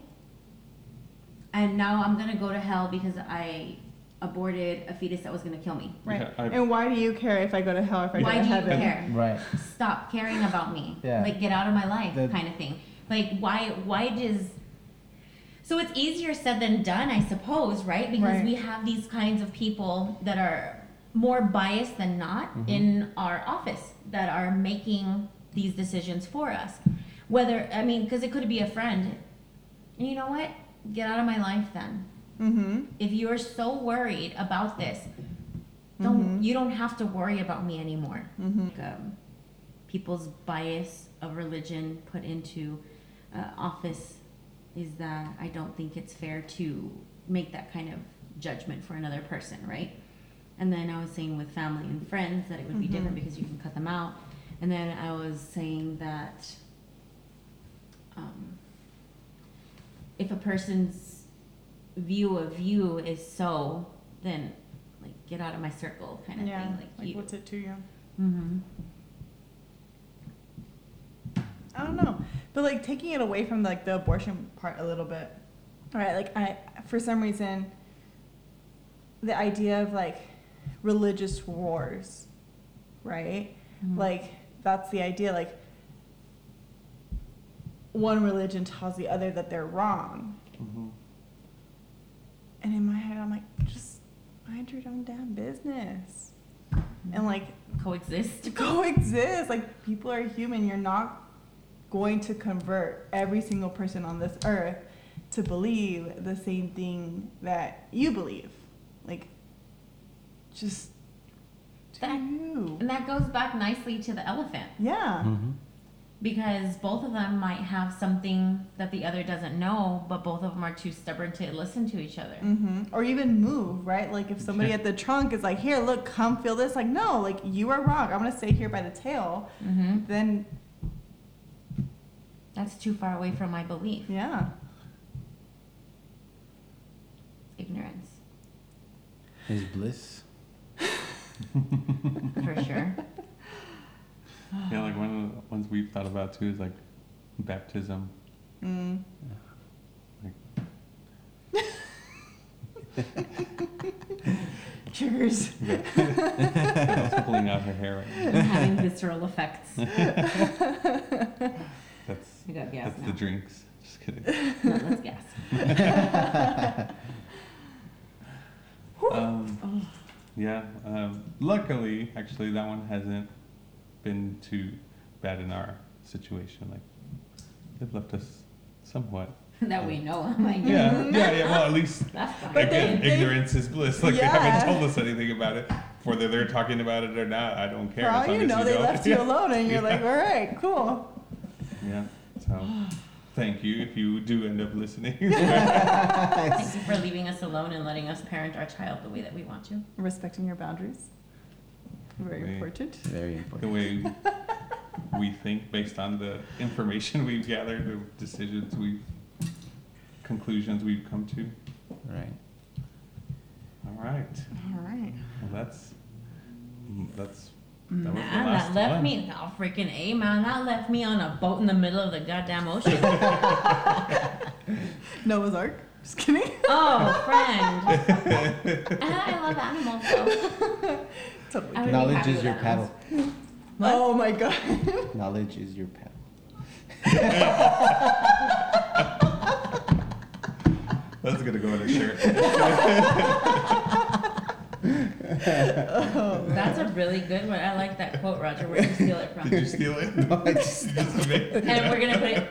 And now I'm going to go to hell because I... aborted a fetus that was going to kill me. Right. Yeah, and why do you care if I go to hell or if I yeah. go to heaven? Why do you care? Right. Stop caring about me. Yeah. Like, get out of my life, the, kind of thing. Like, why Why does... So it's easier said than done, I suppose, right? Because right. we have these kinds of people that are more biased than not mm-hmm. in our office that are making these decisions for us. Whether, I mean, because it could be a friend. And you know what? Get out of my life then. Mm-hmm. If you're so worried about this, don't mm-hmm. you don't have to worry about me anymore. Mm-hmm. Like, um, people's bias of religion put into uh, office is that I don't think it's fair to make that kind of judgment for another person, right? And then I was saying with family and friends that it would mm-hmm. be different because you can cut them out. And then I was saying that um, if a person's view of you is so, then like get out of my circle, kind of yeah, thing. Like, like you. What's it to you? Mm-hmm. I don't know, but like taking it away from like the abortion part a little bit, right? Like I, for some reason, the idea of like religious wars, right? Mm-hmm. Like that's the idea. Like one religion tells the other that they're wrong. Mm-hmm. And in my head, I'm like, just mind your own damn business. And like... Coexist. Coexist. Like, people are human. You're not going to convert every single person on this earth to believe the same thing that you believe. Like, just do that, you. And that goes back nicely to the elephant. Yeah. Mm-hmm. Because both of them might have something that the other doesn't know, but both of them are too stubborn to listen to each other. Mm-hmm. Or even move, right? Like if somebody yeah. at the trunk is like, here, look, come feel this. Like, no, like you are wrong. I'm going to stay here by the tail. Mm-hmm. Then. That's too far away from my belief. Yeah. Ignorance is bliss. For sure. Yeah, like one of the ones we've thought about too is like baptism. Mm. Like, Cheers. Yeah. I was pulling out her hair right now. And having visceral effects. That's, we got gas that's now. The drinks. Just kidding. No, that's gas. um, oh. Yeah. Um, luckily, actually, that one hasn't been too bad in our situation. Like, they've left us somewhat. That we know of, I guess. Yeah, yeah, yeah. Well, at least, again, they, ignorance they, is bliss. Like, yeah. They haven't told us anything about it. Whether they're talking about it or not, I don't care. For all you know, they don't. Left you alone, and you're yeah. like, all right, cool. Yeah, so thank you if you do end up listening. Thank you for leaving us alone and letting us parent our child the way that we want to. Respecting your boundaries. Very way, important. Very important. The way we think based on the information we've gathered, the decisions we've conclusions we've come to. Right. All right. All right. Well, that's that's that was the nah, last that left one. me oh, freaking A man, that left me on a boat in the middle of the goddamn ocean. Noah's Ark. Just kidding. Oh, friend. I love animals though. Totally. Really Knowledge is your animals. paddle. What? Oh my god. Knowledge is your paddle. That's gonna go in a shirt. Oh, that's a really good one. I like that quote, Roger. Where'd you steal it from? Did you steal it? No, I just made it. And we're gonna put it.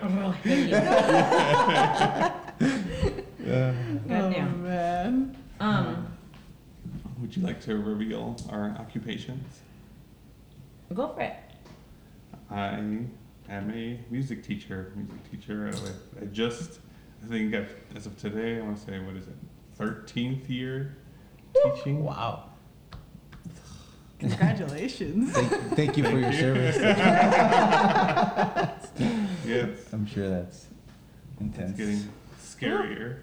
Oh, yeah. Oh man. Um. Would you like to reveal our occupations? Go for it. I am a music teacher. Music teacher. I, I just. I think I've, as of today, I want to say, what is it, thirteenth year teaching? Wow. Congratulations. thank, thank you thank for your you. service. Yes. I'm sure that's intense. It's getting scarier.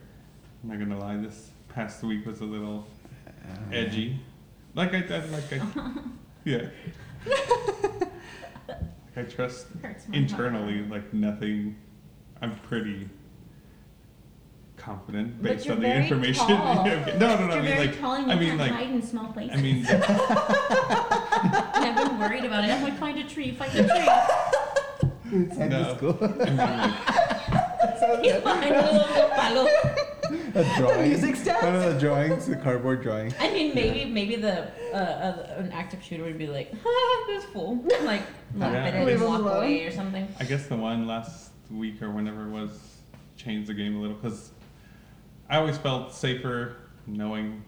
I'm not going to lie, this past week was a little edgy. Like I did, like I, yeah. Like I trust internally, heart. Like nothing, I'm pretty... confident based on the information. Okay. No, no, no. You're I mean, very like, tall and you I mean, can't like, hide in small places. I mean, I've been worried about it. I'm like, find a tree, find a tree. It's no. School. I mean, like, a drawing. The music stats. One of the drawings, the cardboard drawing. I mean, maybe, yeah. maybe the uh, uh, an active shooter would be like, ah, this fool, like laugh yeah. at it and walk alone. away or something. I guess the one last week or whenever was changed the game a little because. I always felt safer knowing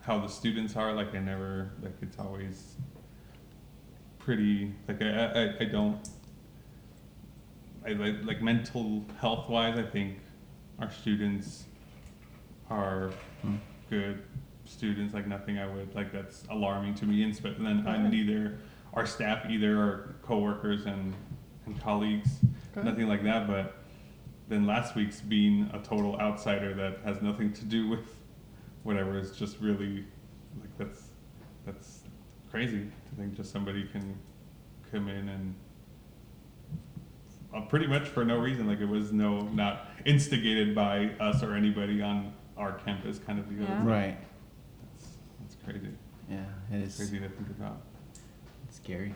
how the students are. Like I never, like it's always pretty, like I, I, I don't, I like, like mental health wise, I think our students are mm. good students, like nothing I would, like that's alarming to me. And then I'm neither, our staff either, or coworkers and, and colleagues, good. Nothing like that, but than last week's being a total outsider that has nothing to do with whatever is just really like that's that's crazy to think just somebody can come in and uh, pretty much for no reason, like it was no not instigated by us or anybody on our campus kind of deal. Yeah. Right. That's that's crazy. Yeah, it is crazy to think about. It's scary.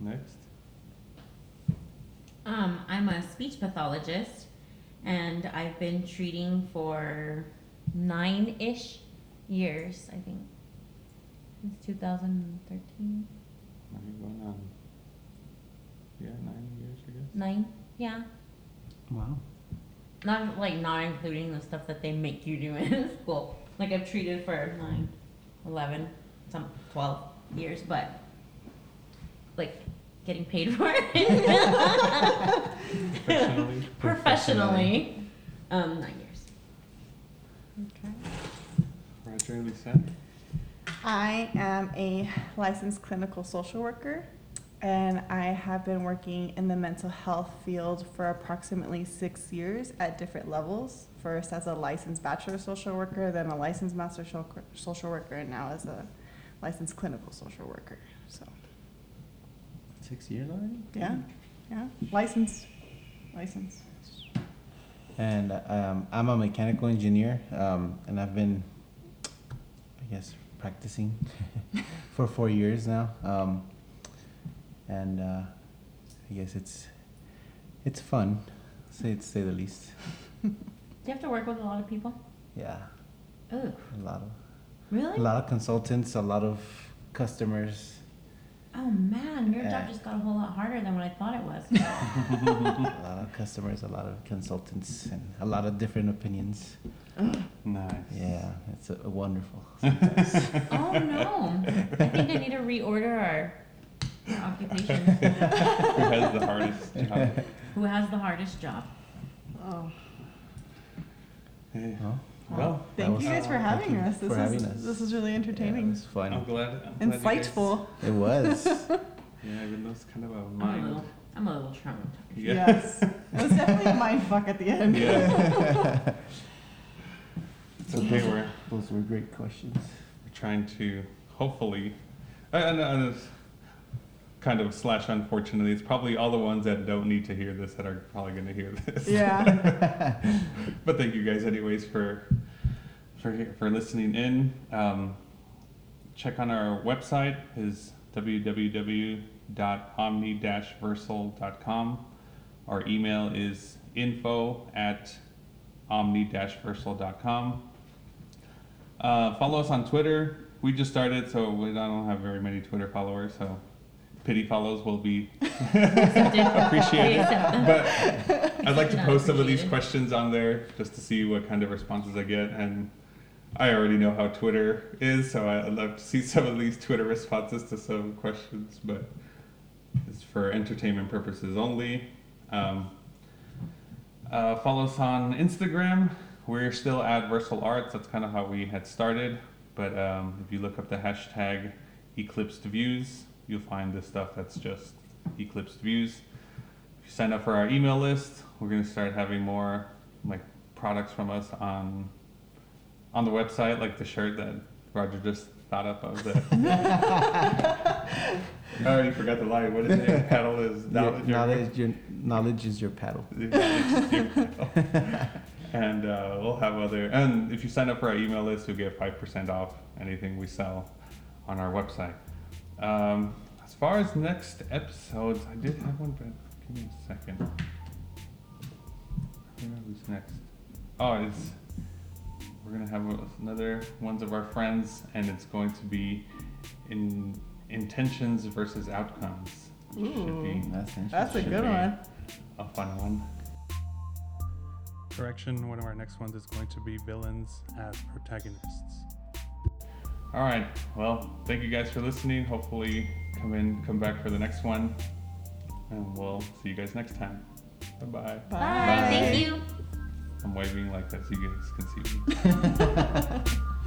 Next. Um, I'm a speech pathologist, and I've been treating for nine-ish years, I think, since two thousand thirteen. Are you going on? Yeah, nine years, I guess. Nine, yeah. Wow. Not like not including the stuff that they make you do in school. Like I've treated for nine, eleven, some twelve years, but like. Getting paid for it. Professionally. Professionally. Um, nine years. Okay. Roger, Leasette. I am a licensed clinical social worker, and I have been working in the mental health field for approximately six years at different levels. First as a licensed bachelor social worker, then a licensed master social worker, and now as a licensed clinical social worker. So. Six years already? Yeah, yeah. Licensed. Licensed. and um, I'm a mechanical engineer, um, and I've been, I guess, practicing for four years now, um, and uh, I guess it's it's fun, say to say the least. Do you have to work with a lot of people? Yeah. Oh. A lot of. Really? A lot of consultants, a lot of customers. Oh man, your job just got a whole lot harder than what I thought it was. A lot of customers, a lot of consultants, and a lot of different opinions. Nice. Yeah, it's a, a wonderful. Oh no, I think I need to reorder our, our occupation. Who has the hardest job? Who has the hardest job? Oh. Hey. Huh? Well, thank you guys for having us. This is this is really entertaining. Yeah, it was fun. I'm glad. I'm Insightful. Glad it was. Yeah, even though it's kind of a mind. I'm a little, I'm a little traumatized. Yeah. Yes, it was definitely a mind fuck at the end. Yeah. It's okay. We're, those were great questions. We're trying to hopefully, and, and kind of slash unfortunately, it's probably all the ones that don't need to hear this that are probably going to hear this. Yeah. But thank you guys anyways for. For, for listening in, um, check on our website is w w w dot omni dash versal dot com. Our email is info at omni dash versal dot com. Uh, follow us on Twitter. We just started, so we don't have very many Twitter followers, so pity follows will be appreciated. But I'd like to post some of these questions on there just to see what kind of responses I get, and I already know how Twitter is, so I'd love to see some of these Twitter responses to some questions, but it's for entertainment purposes only. Um, uh, follow us on Instagram. We're still at Versal Arts. That's kind of how we had started, but um, if you look up the hashtag Eclipsed Views, you'll find this stuff that's just Eclipsed Views. If you sign up for our email list, we're going to start having more like products from us on on the website, like the shirt that Roger just thought up of. I already forgot the line. What is it? Your paddle is knowledge. Your, knowledge, your, knowledge is your paddle. Your is your paddle. And uh, we'll have other. And if you sign up for our email list, you'll get five percent off anything we sell on our website. Um, as far as next episodes, I did have one, but give me a second. Who's next? Oh, it's we're gonna have another ones of our friends, and it's going to be in intentions versus outcomes. Which Ooh, should be, that's, that's a good one. A fun one. Correction: one of our next ones is going to be villains as protagonists. All right. Well, thank you guys for listening. Hopefully come in, come back for the next one. And we'll see you guys next time. Bye-bye. Bye. Bye. Thank you. I'm waving like that so you guys can see me.